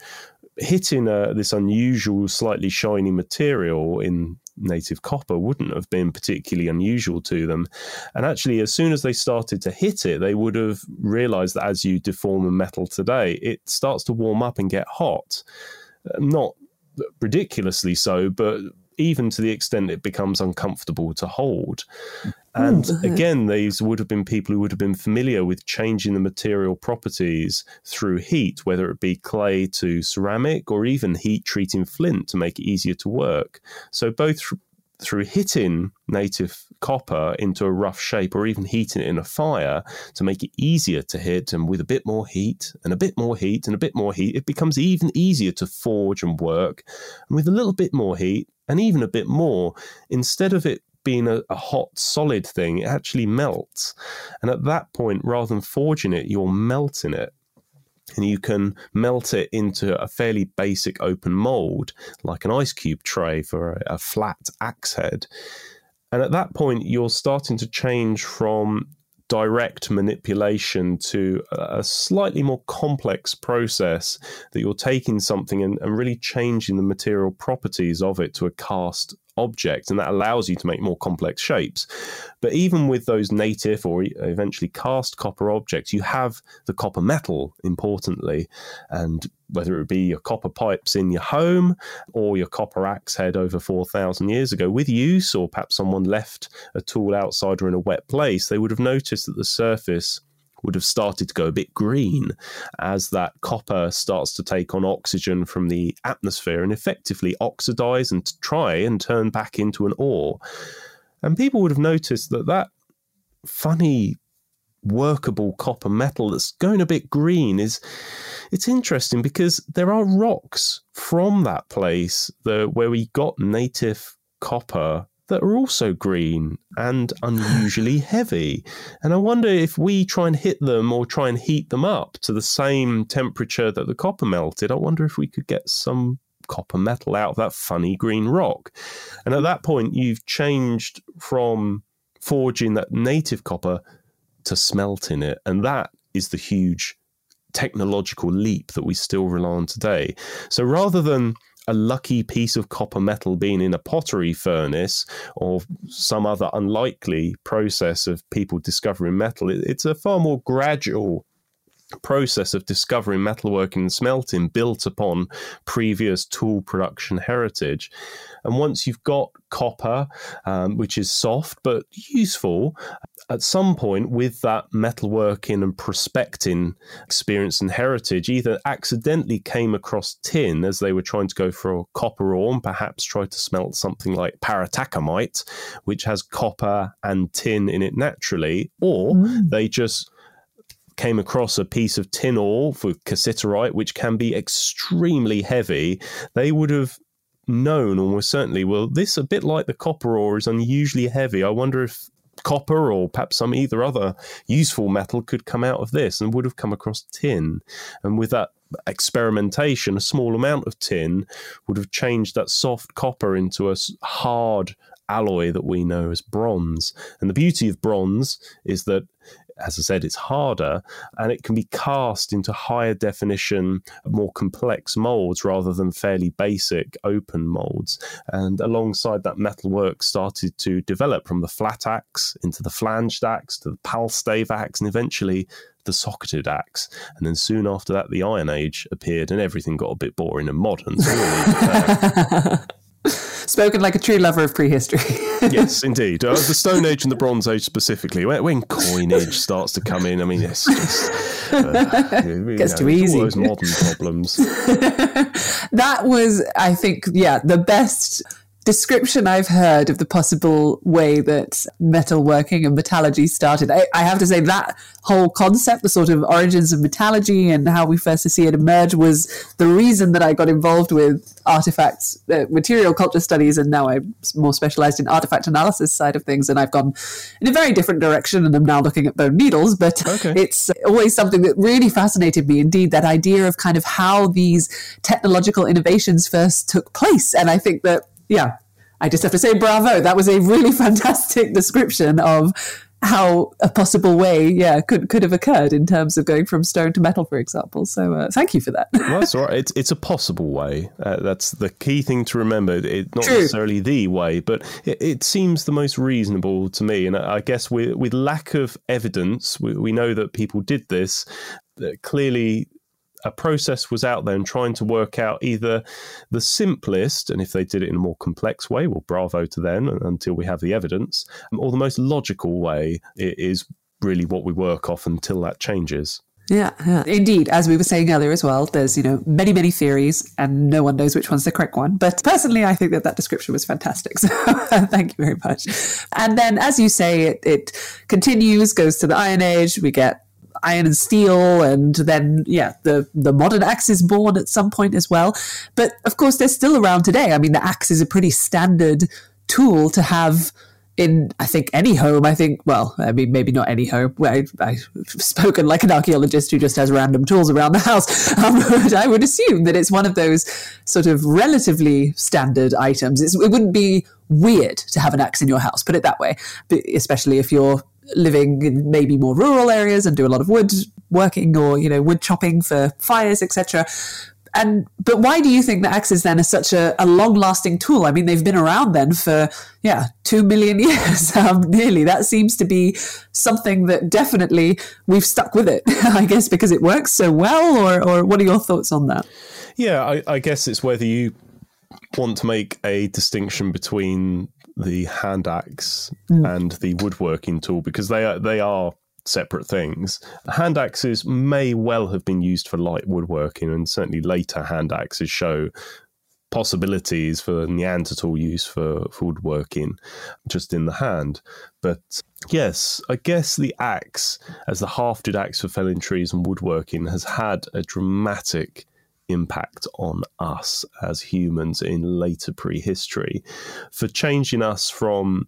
hitting a, this unusual, slightly shiny material in native copper wouldn't have been particularly unusual to them. And actually, as soon as they started to hit it, they would have realized that as you deform a metal today, it starts to warm up and get hot. Not ridiculously so, but even to the extent it becomes uncomfortable to hold. And again, these would have been people who would have been familiar with changing the material properties through heat, whether it be clay to ceramic, or even heat treating flint to make it easier to work. So both th- through hitting native copper into a rough shape, or even heating it in a fire to make it easier to hit, and with a bit more heat and a bit more heat and a bit more heat, it becomes even easier to forge and work. And with a little bit more heat and even a bit more, instead of it being a, a hot solid thing, it actually melts. And at that point, rather than forging it, you're melting it. and you can melt it into a fairly basic open mold, like an ice cube tray for a, a flat axe head. And at that point, you're starting to change from direct manipulation to a slightly more complex process that you're taking something and, and really changing the material properties of it to a cast object, and that allows you to make more complex shapes. But even with those native or eventually cast copper objects, you have the copper metal, importantly, and whether it be your copper pipes in your home or your copper axe head over four thousand years ago, with use, or perhaps someone left a tool outside or in a wet place, they would have noticed that the surface would have started to go a bit green as that copper starts to take on oxygen from the atmosphere and effectively oxidize and try and turn back into an ore. And people would have noticed that that funny workable copper metal that's going a bit green is, it's interesting because there are rocks from that place the, where we got native copper that are also green and unusually heavy. And I wonder if we try and hit them or try and heat them up to the same temperature that the copper melted, I wonder if we could get some copper metal out of that funny green rock. And at that point, you've changed from forging that native copper to smelting it. And that is the huge technological leap that we still rely on today. So rather than a lucky piece of copper metal being in a pottery furnace or some other unlikely process of people discovering metal, it's a far more gradual process of discovering metalworking and smelting built upon previous tool production heritage. And once you've got copper, um, which is soft but useful, at some point with that metalworking and prospecting experience and heritage, either accidentally came across tin as they were trying to go for a copper ore and perhaps tried to smelt something like paratacamite, which has copper and tin in it naturally, or mm. they just came across a piece of tin ore for cassiterite, which can be extremely heavy. They would have known almost certainly, well, this a bit like the copper ore is unusually heavy. I wonder if copper or perhaps some either other useful metal could come out of this, and would have come across tin. And with that experimentation, a small amount of tin would have changed that soft copper into a hard alloy that we know as bronze. And the beauty of bronze is that, as I said, it's harder and it can be cast into higher definition, more complex molds rather than fairly basic open molds. And alongside that, metalwork started to develop from the flat axe into the flanged axe to the palstave axe and eventually the socketed axe. And then soon after that, the Iron Age appeared and everything got a bit boring and modern. So really spoken like a true lover of prehistory. Yes, indeed. Uh, the Stone Age and the Bronze Age specifically. When, when coinage starts to come in, I mean, it's just... Uh, you gets know, too easy. All those modern problems. That was, I think, yeah, the best description I've heard of the possible way that metalworking and metallurgy started. I, I have to say that whole concept, the sort of origins of metallurgy and how we first see it emerge, was the reason that I got involved with artifacts, uh, material culture studies, and now I'm more specialised in artefact analysis side of things, and I've gone in a very different direction and I'm now looking at bone needles, but okay. It's always something that really fascinated me indeed, that idea of kind of how these technological innovations first took place. And I think that, yeah, I just have to say bravo. That was a really fantastic description of how a possible way, yeah, could could have occurred in terms of going from stone to metal, for example. So uh, thank you for that. Well, that's all right. It's, it's a possible way. Uh, that's the key thing to remember. It's not True. necessarily the way, but it, it seems the most reasonable to me. And I guess with, with lack of evidence, we, we know that people did this. Uh, clearly, a process was out there, and trying to work out either the simplest, and if they did it in a more complex way, well, bravo to them until we have the evidence, or the most logical way is really what we work off until that changes. Yeah, yeah, indeed. As we were saying earlier as well, there's, you know, many, many theories and no one knows which one's the correct one. But personally, I think that that description was fantastic. So thank you very much. And then, as you say, it, it continues, goes to the Iron Age. We get iron and steel, and then yeah the the modern axe is born at some point as well, but of course they're still around today. I mean, the axe is a pretty standard tool to have in, I think, any home, I think, well, I mean, maybe not any home. I, I've spoken like an archaeologist who just has random tools around the house. Um, but I would assume that it's one of those sort of relatively standard items. It's, it wouldn't be weird to have an axe in your house, put it that way, especially if you're living in maybe more rural areas and do a lot of wood working or, you know, wood chopping for fires, et cetera. And but why do you think that axes then are such a, a long-lasting tool? I mean, they've been around then for, yeah, two million years, um, nearly. That seems to be something that definitely we've stuck with it, I guess, because it works so well, or, or what are your thoughts on that? Yeah, I, I guess it's whether you want to make a distinction between the hand axe mm. and the woodworking tool, because they are, they are separate things. Hand axes may well have been used for light woodworking, and certainly later hand axes show possibilities for Neanderthal use for, for woodworking just in the hand. But yes, I guess the axe, as the hafted axe for felling trees and woodworking, has had a dramatic impact on us as humans in later prehistory for changing us from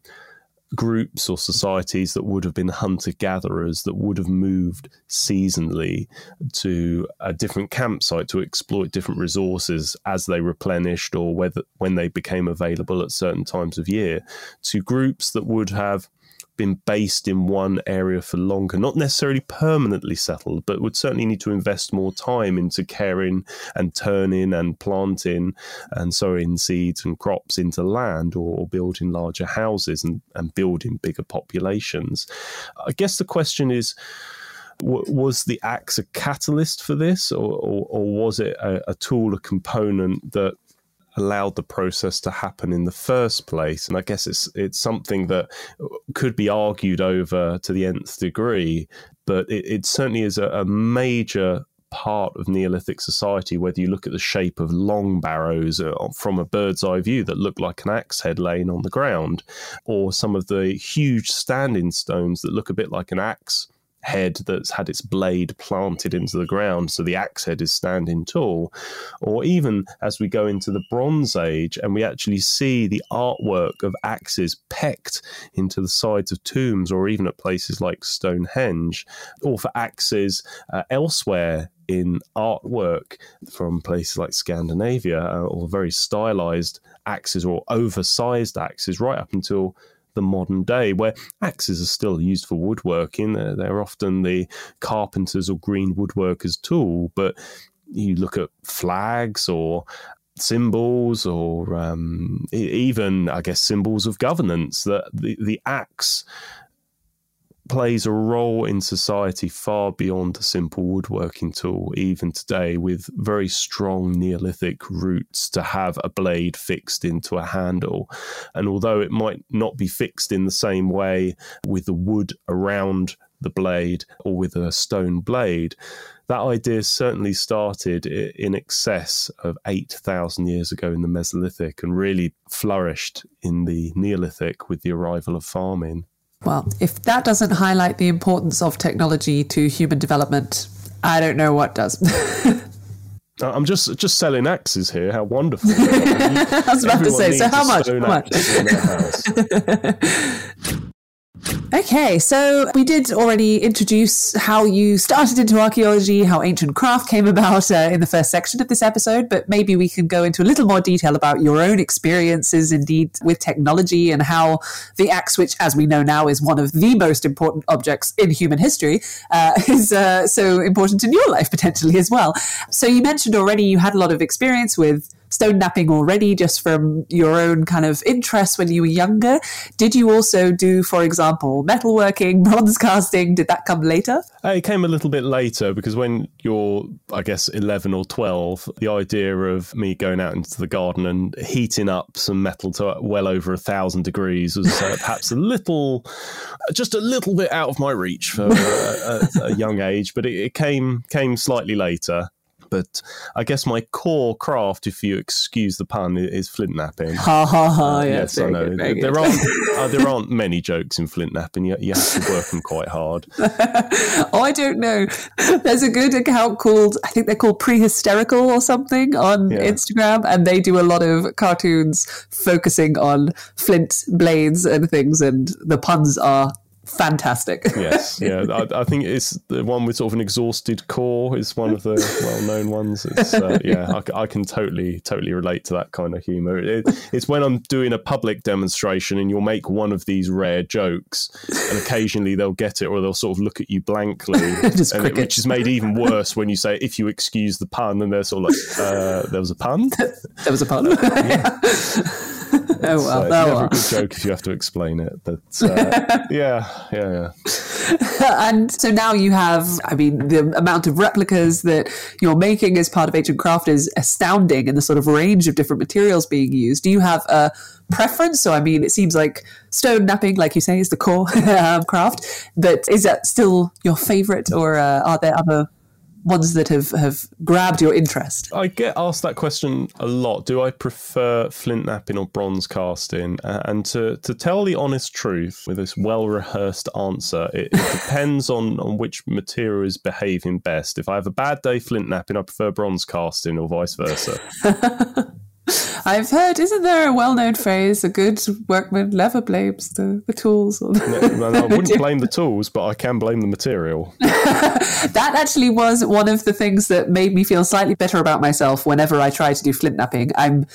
groups or societies that would have been hunter-gatherers that would have moved seasonally to a different campsite to exploit different resources as they replenished or whether when they became available at certain times of year, to groups that would have been based in one area for longer, not necessarily permanently settled, but would certainly need to invest more time into caring and turning and planting and sowing seeds and crops into land, or, or building larger houses and, and building bigger populations. I guess the question is, w- was the axe a catalyst for this, or, or, or was it a, a tool, a component that allowed the process to happen in the first place? And I guess it's it's something that could be argued over to the nth degree, but it, it certainly is a, a major part of Neolithic society, whether you look at the shape of long barrows from a bird's eye view that look like an axe head laying on the ground, or some of the huge standing stones that look a bit like an axe head that's had its blade planted into the ground so the axe head is standing tall, or even as we go into the Bronze Age and we actually see the artwork of axes pecked into the sides of tombs or even at places like Stonehenge, or for axes uh, elsewhere in artwork from places like Scandinavia, uh, or very stylized axes or oversized axes right up until the modern day, where axes are still used for woodworking. They're, they're often the carpenter's or green woodworker's tool, but you look at flags or symbols or um, even, I guess, symbols of governance, that the, the axe plays a role in society far beyond a simple woodworking tool, even today, with very strong Neolithic roots to have a blade fixed into a handle. And although it might not be fixed in the same way with the wood around the blade or with a stone blade, that idea certainly started in excess of eight thousand years ago in the Mesolithic and really flourished in the Neolithic with the arrival of farming. Well, if that doesn't highlight the importance of technology to human development, I don't know what does. I'm just just selling axes here. How wonderful. I was about Everyone to say, so how much? How much? Okay, so we did already introduce how you started into archaeology, how Ancient Craft came about uh, in the first section of this episode, but maybe we can go into a little more detail about your own experiences indeed with technology and how the axe, which as we know now is one of the most important objects in human history, uh, is uh, so important in your life potentially as well. So you mentioned already you had a lot of experience with stone napping already, just from your own kind of interests when you were younger. Did you also do, for example, metalworking, bronze casting? Did that come later? It came a little bit later, because when you're, I guess, eleven or twelve, the idea of me going out into the garden and heating up some metal to well over a thousand degrees was uh, perhaps a little, just a little bit out of my reach for a, a, a young age, but it, it came came slightly later. But I guess my core craft, if you excuse the pun, is flint-napping. Ha ha ha, uh, yeah, yes, I know. Good, there, there, aren't, uh, there aren't many jokes in flint-napping. You, you have to work them quite hard. I don't know. There's a good account called, I think they're called Prehysterical or something on yeah. Instagram, and they do a lot of cartoons focusing on flint blades and things, and the puns are fantastic. Yes, yeah. I, I think it's the one with sort of an exhausted core is one of the well-known ones. It's, uh, yeah, I, I can totally, totally relate to that kind of humour. It, it's when I'm doing a public demonstration and you'll make one of these rare jokes, and occasionally they'll get it or they'll sort of look at you blankly, and it, which is made even worse when you say, if you excuse the pun, and they're sort of like, uh, there was a pun? There was a pun. Yeah. Oh, well, uh, oh, well. A good joke if you have to explain it, but uh, yeah, yeah, yeah. And so now you have, I mean, the amount of replicas that you're making as part of Ancient Craft is astounding, and the sort of range of different materials being used. Do you have a preference? So, I mean, it seems like stone napping, like you say, is the core craft, but is that still your favourite, or uh, are there other ones that have, have grabbed your interest? I get asked that question a lot. Do I prefer flint napping or bronze casting? Uh, and to, to tell the honest truth with this well-rehearsed answer, it, it depends on, on which material is behaving best. If I have a bad day flint napping, I prefer bronze casting, or vice versa. I've heard, isn't there a well-known phrase, a good workman never blames the, the tools? Or the no, no, I wouldn't blame the tools, but I can blame the material. That actually was one of the things that made me feel slightly better about myself whenever I try to do flint napping. I'm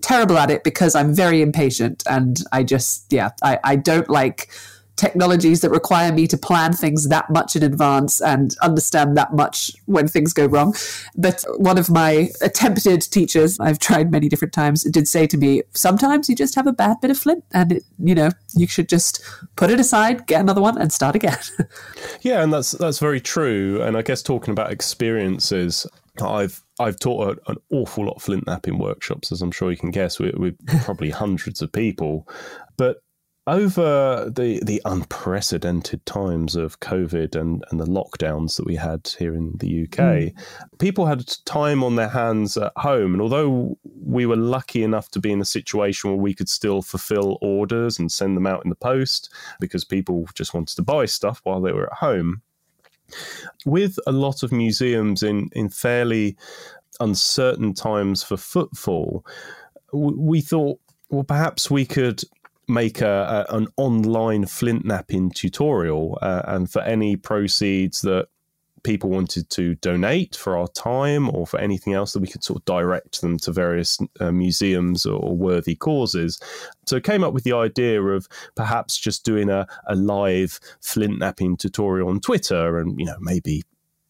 terrible at it because I'm very impatient, and I just, yeah, I, I don't like technologies that require me to plan things that much in advance and understand that much when things go wrong. But one of my attempted teachers, I've tried many different times, did say to me, sometimes you just have a bad bit of flint, and it, you know, you should just put it aside, get another one, and start again. Yeah, and that's that's very true. And I guess talking about experiences, I've I've taught a, an awful lot of flint napping workshops, as I'm sure you can guess, with, with probably hundreds of people, but over the, the unprecedented times of COVID and, and the lockdowns that we had here in the U K, mm. people had time on their hands at home. And although we were lucky enough to be in a situation where we could still fulfill orders and send them out in the post because people just wanted to buy stuff while they were at home, with a lot of museums in, in fairly uncertain times for footfall, we thought, well, perhaps we could make a, a, an online flint napping tutorial, uh, and for any proceeds that people wanted to donate for our time or for anything else, that we could sort of direct them to various uh, museums or, or worthy causes. So I came up with the idea of perhaps just doing a, a live flint napping tutorial on Twitter, and, you know, maybe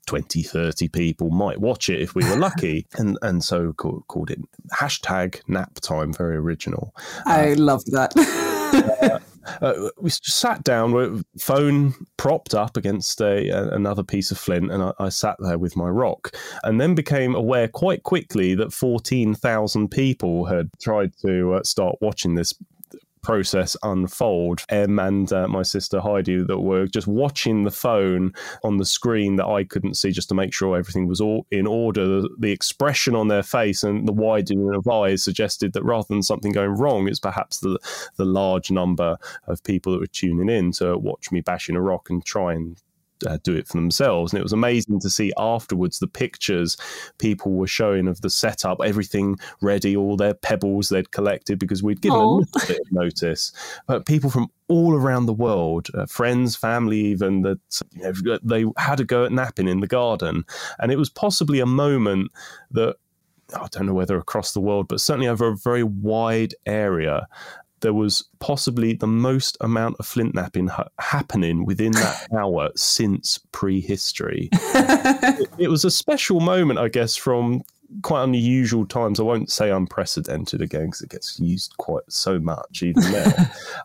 twenty, thirty people might watch it if we were lucky. and and so call, called it hashtag nap time. Very original. I um, loved that. uh, uh, we sat down, phone propped up against a, a, another piece of flint, and I, I sat there with my rock, and then became aware quite quickly that fourteen thousand people had tried to uh, start watching this process unfold. Em and uh, my sister Heidi that were just watching the phone on the screen that I couldn't see, just to make sure everything was all in order. The expression on their face and the widening of eyes suggested that rather than something going wrong, it's perhaps the the large number of people that were tuning in to watch me bashing a rock and try and Uh, do it for themselves. And it was amazing to see afterwards the pictures people were showing of the setup, everything ready, all their pebbles they'd collected, because we'd given Aww. a little bit of notice. But people from all around the world, uh, friends, family even, that, you know, they had a go at napping in the garden. And it was possibly a moment that, I don't know whether across the world, but certainly over a very wide area, there was possibly the most amount of flint napping ha- happening within that hour since prehistory. it, it was a special moment, I guess, from quite unusual times. I won't say unprecedented again, because it gets used quite so much even now.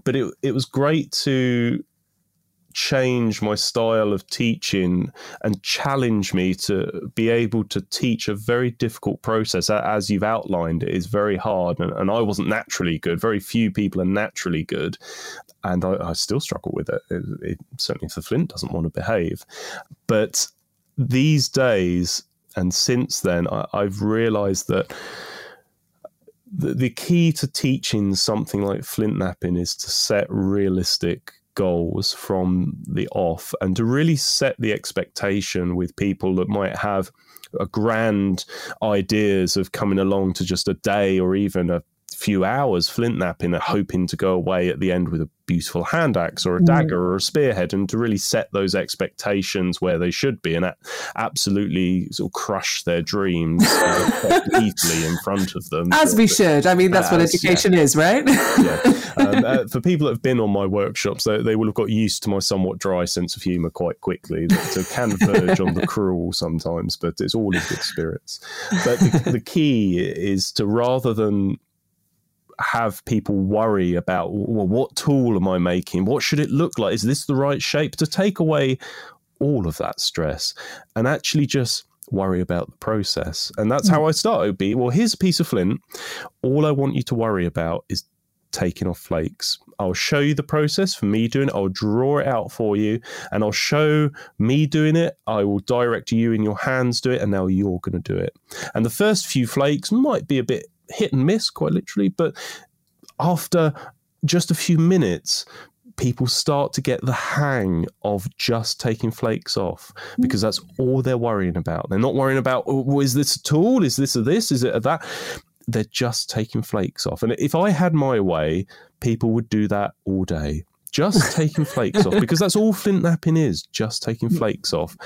But it it was great to change my style of teaching and challenge me to be able to teach a very difficult process. As you've outlined, it is very hard, and, and I wasn't naturally good. Very few people are naturally good, and I, I still struggle with it. It, it certainly if the flint doesn't want to behave. But these days, and since then, I, I've realised that the, the key to teaching something like flint knapping is to set realistic goals from the off and to really set the expectation with people that might have a grand ideas of coming along to just a day or even a few hours flint knapping and hoping to go away at the end with a beautiful hand axe or a dagger or a spearhead, and to really set those expectations where they should be and a- absolutely sort of crush their dreams uh, neatly in front of them. As we should. I mean, that's as, what education yeah. is, right? yeah. um, uh, for people that have been on my workshops, they, they will have got used to my somewhat dry sense of humour quite quickly. So can verge on the cruel sometimes, but it's all in good spirits. But the, the key is to, rather than have people worry about, well, what tool am I making? What should it look like? Is this the right shape? To take away all of that stress and actually just worry about the process. And that's how I start O B. Well, here's a piece of flint. All I want you to worry about is taking off flakes. I'll show you the process for me doing it. I'll draw it out for you and I'll show me doing it. I will direct you and your hands do it, and now you're going to do it. And the first few flakes might be a bit hit and miss, quite literally, but after just a few minutes people start to get the hang of just taking flakes off, because that's all they're worrying about. They're not worrying about, oh, is this a tool, is this a this, is it a that? They're just taking flakes off. And if I had my way, people would do that all day, just taking flakes off, because that's all flint knapping is, just taking flakes off.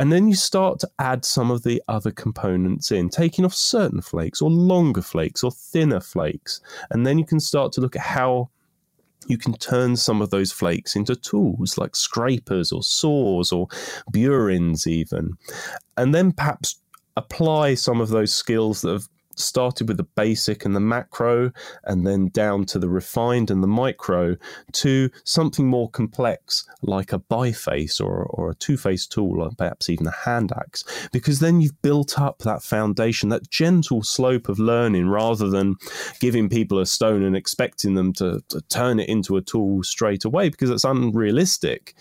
And then you start to add some of the other components in, taking off certain flakes or longer flakes or thinner flakes. And then you can start to look at how you can turn some of those flakes into tools like scrapers or saws or burins even. And then perhaps apply some of those skills that have started with the basic and the macro and then down to the refined and the micro to something more complex like a biface or, or a two-faced tool or perhaps even a hand axe, because then you've built up that foundation, that gentle slope of learning, rather than giving people a stone and expecting them to, to turn it into a tool straight away, because it's unrealistic.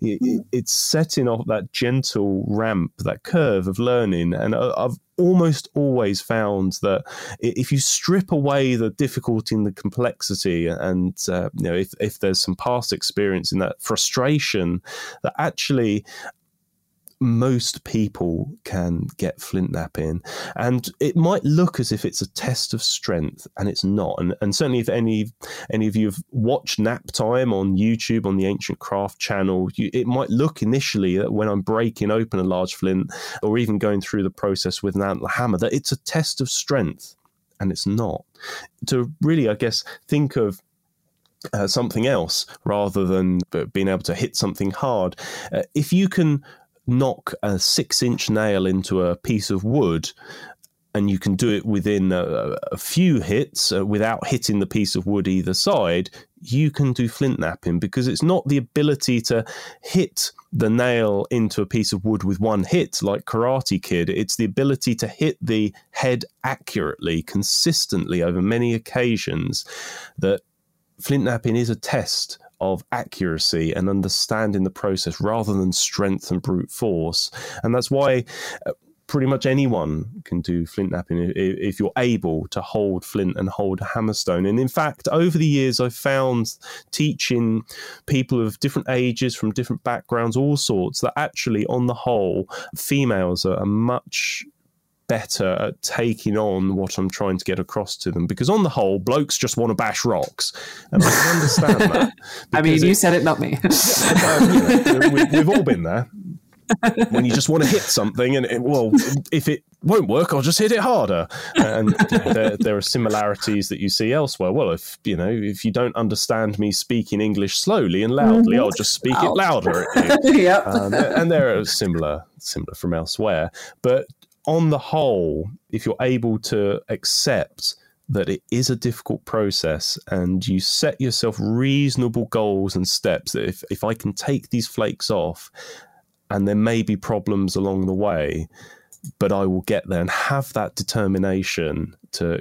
It, it's setting off that gentle ramp, that curve of learning. And I've almost always found that if you strip away the difficulty and the complexity, and uh, you know, if, if there's some past experience in that frustration, that actually most people can get flint knapping. And it might look as if it's a test of strength, and it's not. And, and certainly if any any of you have watched Nap Time on YouTube on the Ancient Craft channel, you, it might look initially that when I'm breaking open a large flint or even going through the process with an antler hammer, that it's a test of strength, and it's not. To really, I guess, think of uh, something else rather than being able to hit something hard. Uh, if you can knock a six inch nail into a piece of wood, and you can do it within a, a few hits uh, without hitting the piece of wood either side, you can do flint knapping, because it's not the ability to hit the nail into a piece of wood with one hit like Karate Kid. It's the ability to hit the head accurately, consistently over many occasions. That flint knapping is a test of accuracy and understanding the process rather than strength and brute force. And that's why pretty much anyone can do flint knapping if you're able to hold flint and hold a hammerstone. And in fact, over the years, I've found teaching people of different ages, from different backgrounds, all sorts, that actually on the whole, females are much better at taking on what I'm trying to get across to them, because on the whole, blokes just want to bash rocks, and I can understand that. I mean, you it, said it, not me. um, you know, we, we've all been there, when you just want to hit something, and it, well, if it won't work, I'll just hit it harder. And you know, there, there are similarities that you see elsewhere. Well, if you know, if you don't understand me speaking English slowly and loudly, I'll just speak Ow. it louder at you. Yep. Um, and there are similar, similar from elsewhere, but on the whole, if you're able to accept that it is a difficult process and you set yourself reasonable goals and steps, that if, if I can take these flakes off, and there may be problems along the way, but I will get there, and have that determination to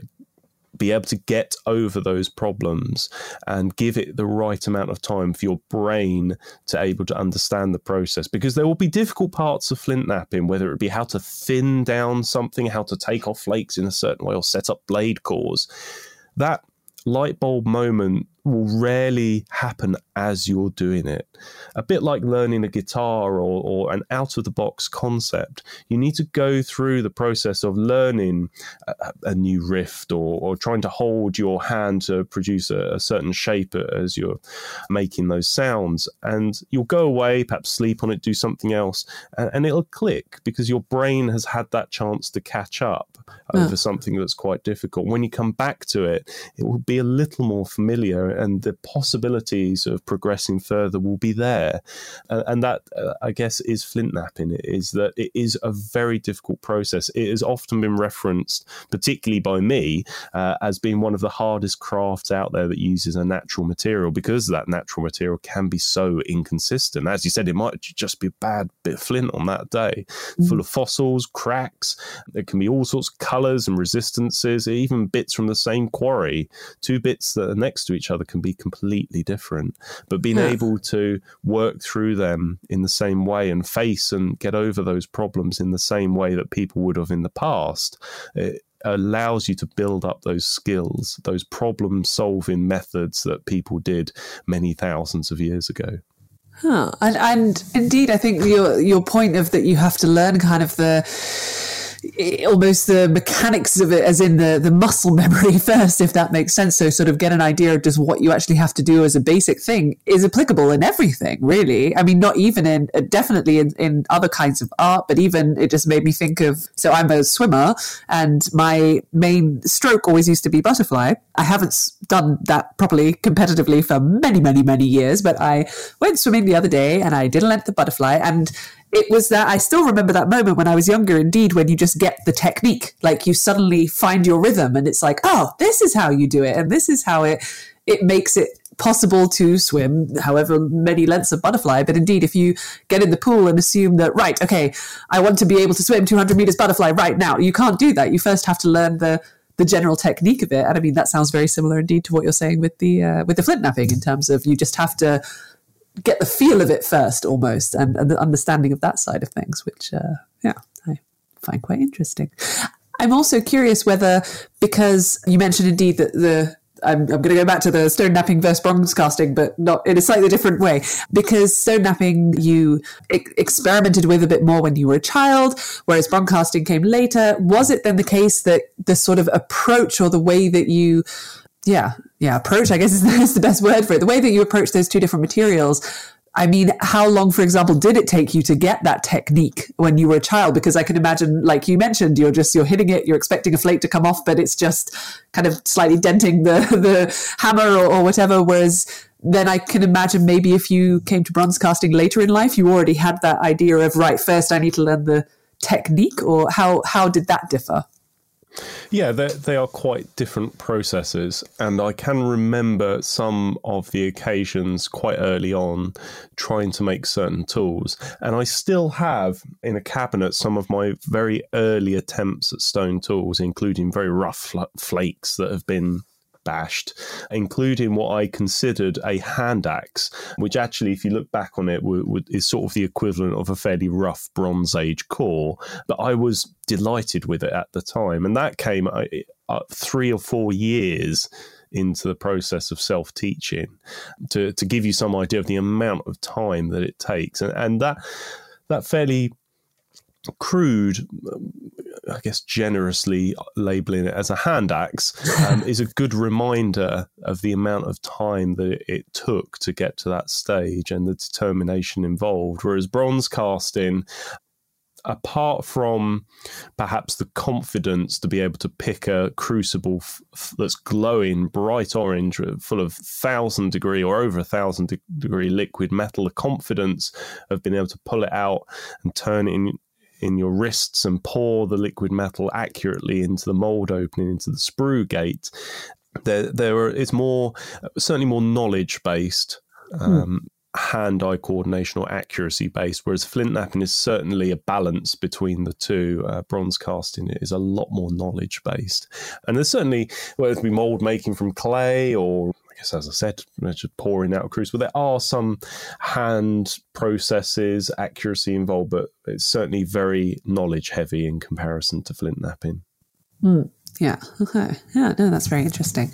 be able to get over those problems and give it the right amount of time for your brain to able to understand the process, because there will be difficult parts of flint knapping, whether it be how to thin down something, how to take off flakes in a certain way, or set up blade cores. That light bulb moment will rarely happen as you're doing it. A bit like learning a guitar or, or an out-of-the-box concept. You need to go through the process of learning a, a new riff, or, or trying to hold your hand to produce a, a certain shape as you're making those sounds. And you'll go away, perhaps sleep on it, do something else, and, and it'll click because your brain has had that chance to catch up over oh. something that's quite difficult. When you come back to it, it will be a little more familiar, and the possibilities of progressing further will be there. And, and that, uh, I guess, is flint knapping. It is that it is a very difficult process. It has often been referenced, particularly by me, uh, as being one of the hardest crafts out there that uses a natural material, because that natural material can be so inconsistent. As you said, it might just be a bad bit of flint on that day, mm. full of fossils, cracks. There can be all sorts of colours and resistances, even bits from the same quarry. Two bits that are next to each other can be completely different, but being yeah. able to work through them in the same way and face and get over those problems in the same way that people would have in the past, it allows you to build up those skills, those problem solving methods that people did many thousands of years ago. Huh. And, and indeed, I think your your point of that you have to learn kind of the almost the mechanics of it, as in the, the muscle memory first, if that makes sense. So sort of get an idea of just what you actually have to do as a basic thing is applicable in everything, really. I mean, not even in, definitely in, in other kinds of art, but even it just made me think of, so I'm a swimmer and my main stroke always used to be butterfly. I haven't done that properly competitively for many, many, many years, but I went swimming the other day and I didn't let the butterfly, and it was that I still remember that moment when I was younger, indeed, when you just get the technique, like you suddenly find your rhythm and it's like, oh, this is how you do it. And this is how it, it makes it possible to swim however many lengths of butterfly. But indeed, if you get in the pool and assume that, right, okay, I want to be able to swim two hundred meters butterfly right now, you can't do that. You first have to learn the the general technique of it. And I mean, that sounds very similar indeed to what you're saying with the, uh, with the flint knapping, in terms of you just have to get the feel of it first almost, and, and the understanding of that side of things, which, uh, yeah, I find quite interesting. I'm also curious whether, because you mentioned indeed that the, I'm, I'm going to go back to the stone knapping versus bronze casting, but not in a slightly different way, because stone knapping you e- experimented with a bit more when you were a child, whereas bronze casting came later. Was it then the case that the sort of approach, or the way that you, yeah, yeah, approach, I guess is, is the best word for it, the way that you approach those two different materials, I mean, how long, for example, did it take you to get that technique when you were a child? Because I can imagine, like you mentioned, you're just, you're hitting it, you're expecting a flake to come off, but it's just kind of slightly denting the, the hammer or, or whatever. Whereas then I can imagine maybe if you came to bronze casting later in life, you already had that idea of, right, first I need to learn the technique, or how, how did that differ? Yeah, they are quite different processes, and I can remember some of the occasions quite early on trying to make certain tools, and I still have in a cabinet some of my very early attempts at stone tools, including very rough fl- flakes that have been bashed, including what I considered a hand axe, which actually, if you look back on it, w- w- is sort of the equivalent of a fairly rough Bronze Age core. But I was delighted with it at the time, and that came uh, uh, three or four years into the process of self-teaching, to, to give you some idea of the amount of time that it takes. And, and that that fairly crude, I guess generously labeling it as a hand axe, um, is a good reminder of the amount of time that it took to get to that stage and the determination involved. Whereas bronze casting, apart from perhaps the confidence to be able to pick a crucible f- f- that's glowing bright orange, full of thousand degree or over a thousand de- degree liquid metal, the confidence of being able to pull it out and turn it in, in your wrists and pour the liquid metal accurately into the mold opening, into the sprue gate, there there are, it's more, certainly more knowledge based, um, mm. hand-eye coordination or accuracy based, whereas flint knapping is certainly a balance between the two. Uh, bronze casting is a lot more knowledge based, and there's certainly, whether it be mold making from clay or, I guess, as I said, just pouring out a crucible, there are some hand processes, accuracy involved, but it's certainly very knowledge heavy in comparison to flint knapping. Mm. Yeah. Okay. Yeah. No, that's very interesting.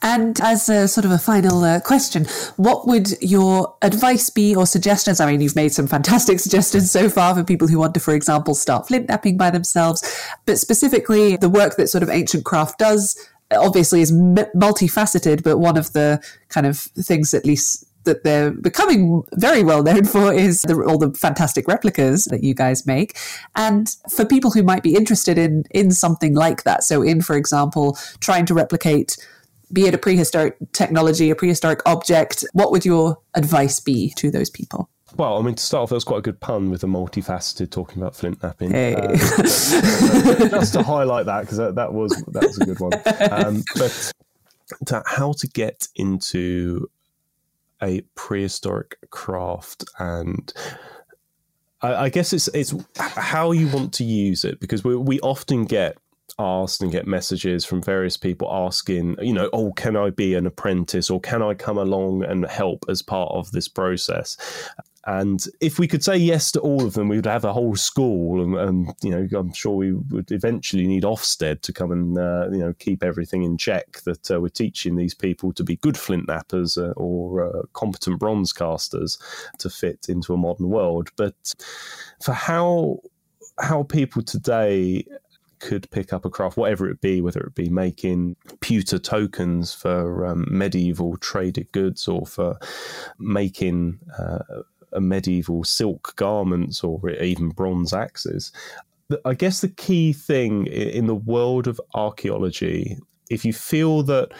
And as a sort of a final uh, question, what would your advice be or suggestions? I mean, you've made some fantastic suggestions so far for people who want to, for example, start flint knapping by themselves. But specifically, the work that sort of Ancient Craft does obviously is m- multifaceted. But one of the kind of things, at least, that they're becoming very well known for is the, all the fantastic replicas that you guys make. And for people who might be interested in in something like that, so in, for example, trying to replicate, be it a prehistoric technology, a prehistoric object, what would your advice be to those people? Well, I mean, to start off, that was quite a good pun with the multifaceted, talking about flint knapping. Hey. Um, but, just to highlight that, because that, that, was, that was a good one. Um, but to, how to get into a prehistoric craft, and I, I guess it's it's how you want to use it, because we we often get asked and get messages from various people asking, you know, oh, can I be an apprentice, or can I come along and help as part of this process? And if we could say yes to all of them, we would have a whole school, and, and you know, I'm sure we would eventually need Ofsted to come and uh, you know, keep everything in check that uh, we're teaching these people to be good flint knappers uh, or uh, competent bronze casters to fit into a modern world. But for how how people today could pick up a craft, whatever it be, whether it be making pewter tokens for um, medieval traded goods, or for making Uh, a medieval silk garments, or even bronze axes. I guess the key thing in the world of archaeology, if you feel that,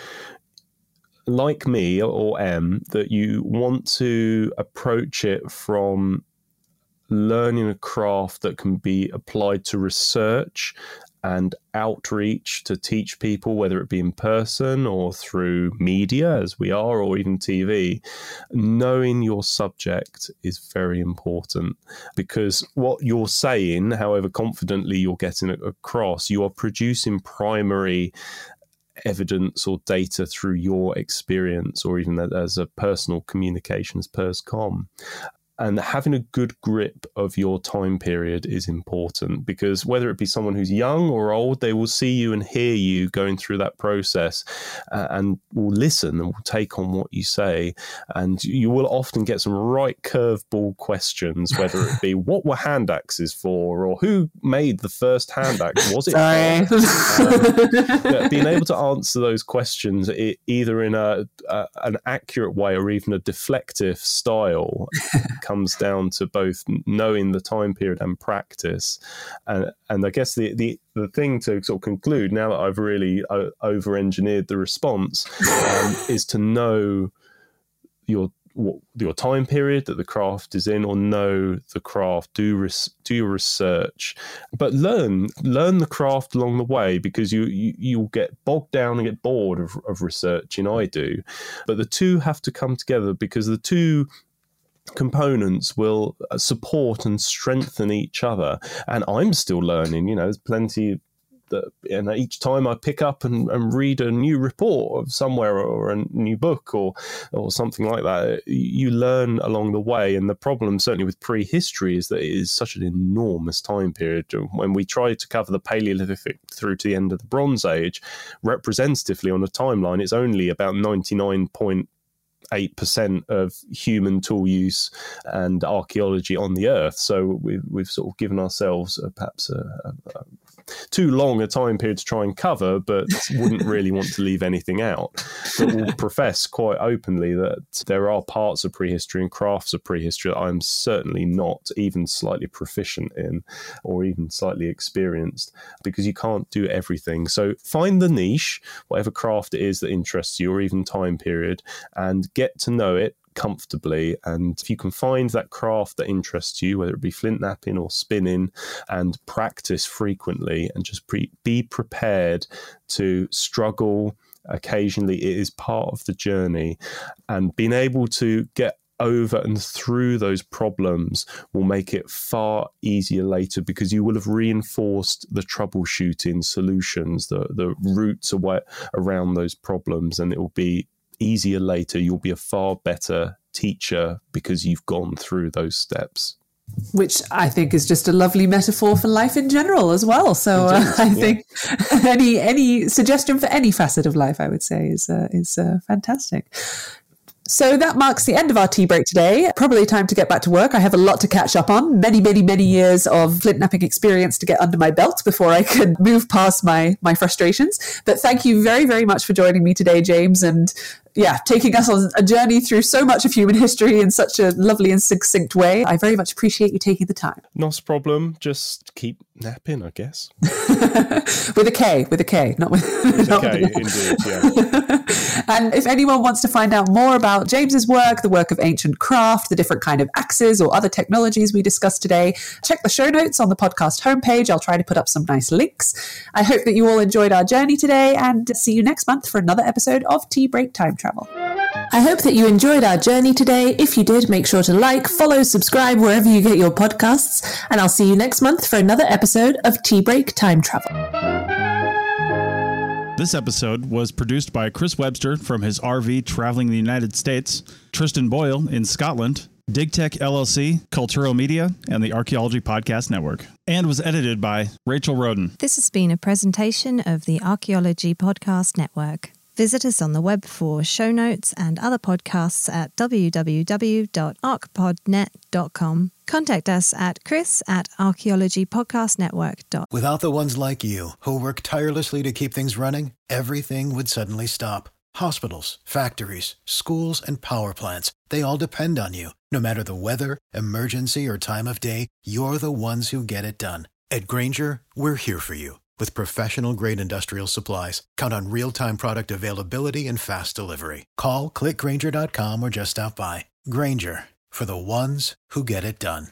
like me or Em, that you want to approach it from learning a craft that can be applied to research and outreach to teach people, whether it be in person or through media as we are, or even T V, knowing your subject is very important, because what you're saying, however confidently you're getting it across, you are producing primary evidence or data through your experience, or even as a personal communications perscom. And having a good grip of your time period is important, because whether it be someone who's young or old, they will see you and hear you going through that process uh, and will listen and will take on what you say. And you will often get some right curveball questions, whether it be what were hand axes for, or who made the first hand axe? Was it? um, yeah, being able to answer those questions it, either in a, a an accurate way or even a deflective style comes down to both knowing the time period and practice. And and I guess the the, the thing to sort of conclude, now that I've really o- over-engineered the response, um, is to know your what, your time period that the craft is in, or know the craft, do res- do your research, but learn learn the craft along the way, because you, you you'll get bogged down and get bored of, of research, and I do, but the two have to come together, because the two components will support and strengthen each other. And I'm still learning, you know, there's plenty that, and each time I pick up and, and read a new report of somewhere, or a new book, or or something like that, you learn along the way. And the problem certainly with prehistory is that it is such an enormous time period. When we try to cover the Paleolithic through to the end of the Bronze Age, representatively on a timeline, it's only about ninety-nine point eight percent of human tool use and archaeology on the earth. So we've, we've sort of given ourselves a, perhaps a, a, a too long a time period to try and cover, but wouldn't really want to leave anything out. But we'll profess quite openly that there are parts of prehistory and crafts of prehistory that I'm certainly not even slightly proficient in, or even slightly experienced, because you can't do everything. So find the niche, whatever craft it is that interests you, or even time period, and get to know it comfortably. And if you can find that craft that interests you, whether it be flint knapping or spinning, and practice frequently, and just pre- be prepared to struggle occasionally, it is part of the journey. And being able to get over and through those problems will make it far easier later, because you will have reinforced the troubleshooting solutions, the, the routes away around those problems, and it will be easier later. You'll be a far better teacher because you've gone through those steps. Which I think is just a lovely metaphor for life in general as well. So uh, I yeah. think any any suggestion for any facet of life, I would say, is uh, is uh, fantastic. So that marks the end of our tea break today. Probably time to get back to work. I have a lot to catch up on. Many, many, many years of flintnapping experience to get under my belt before I can move past my my frustrations. But thank you very, very much for joining me today, James. And yeah, taking us on a journey through so much of human history in such a lovely and succinct way. I very much appreciate you taking the time. Not a problem. Just keep napping, I guess. With a K, with a K, not with, with not a K, with indeed, yeah. And if anyone wants to find out more about James's work, the work of Ancient Craft, the different kind of axes or other technologies we discussed today, check the show notes on the podcast homepage. I'll try to put up some nice links. I hope that you all enjoyed our journey today, and see you next month for another episode of Tea Break Time Travel. I hope that you enjoyed our journey today. If you did, make sure to like, follow, subscribe wherever you get your podcasts, and I'll see you next month for another episode of Tea Break Time Travel. This episode was produced by Chris Webster from his R V traveling the United States, Tristan Boyle in Scotland, DigTech L L C, Cultural Media, and the Archaeology Podcast Network, and was edited by Rachel Roden. This has been a presentation of the Archaeology Podcast Network. Visit us on the web for show notes and other podcasts at w w w dot arch pod net dot com. Contact us at chris at archaeologypodcastnetwork.com. Without the ones like you who work tirelessly to keep things running, everything would suddenly stop. Hospitals, factories, schools, and power plants, they all depend on you. No matter the weather, emergency, or time of day, you're the ones who get it done. At Grainger, we're here for you. With professional-grade industrial supplies, count on real-time product availability and fast delivery. Call, click grainger dot com, or just stop by. Grainger, for the ones who get it done.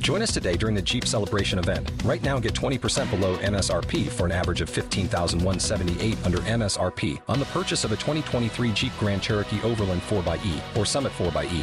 Join us today during the Jeep Celebration event. Right now, get twenty percent below M S R P for an average of fifteen thousand one hundred seventy-eight dollars under M S R P on the purchase of a twenty twenty-three Jeep Grand Cherokee Overland four by E or Summit four by E.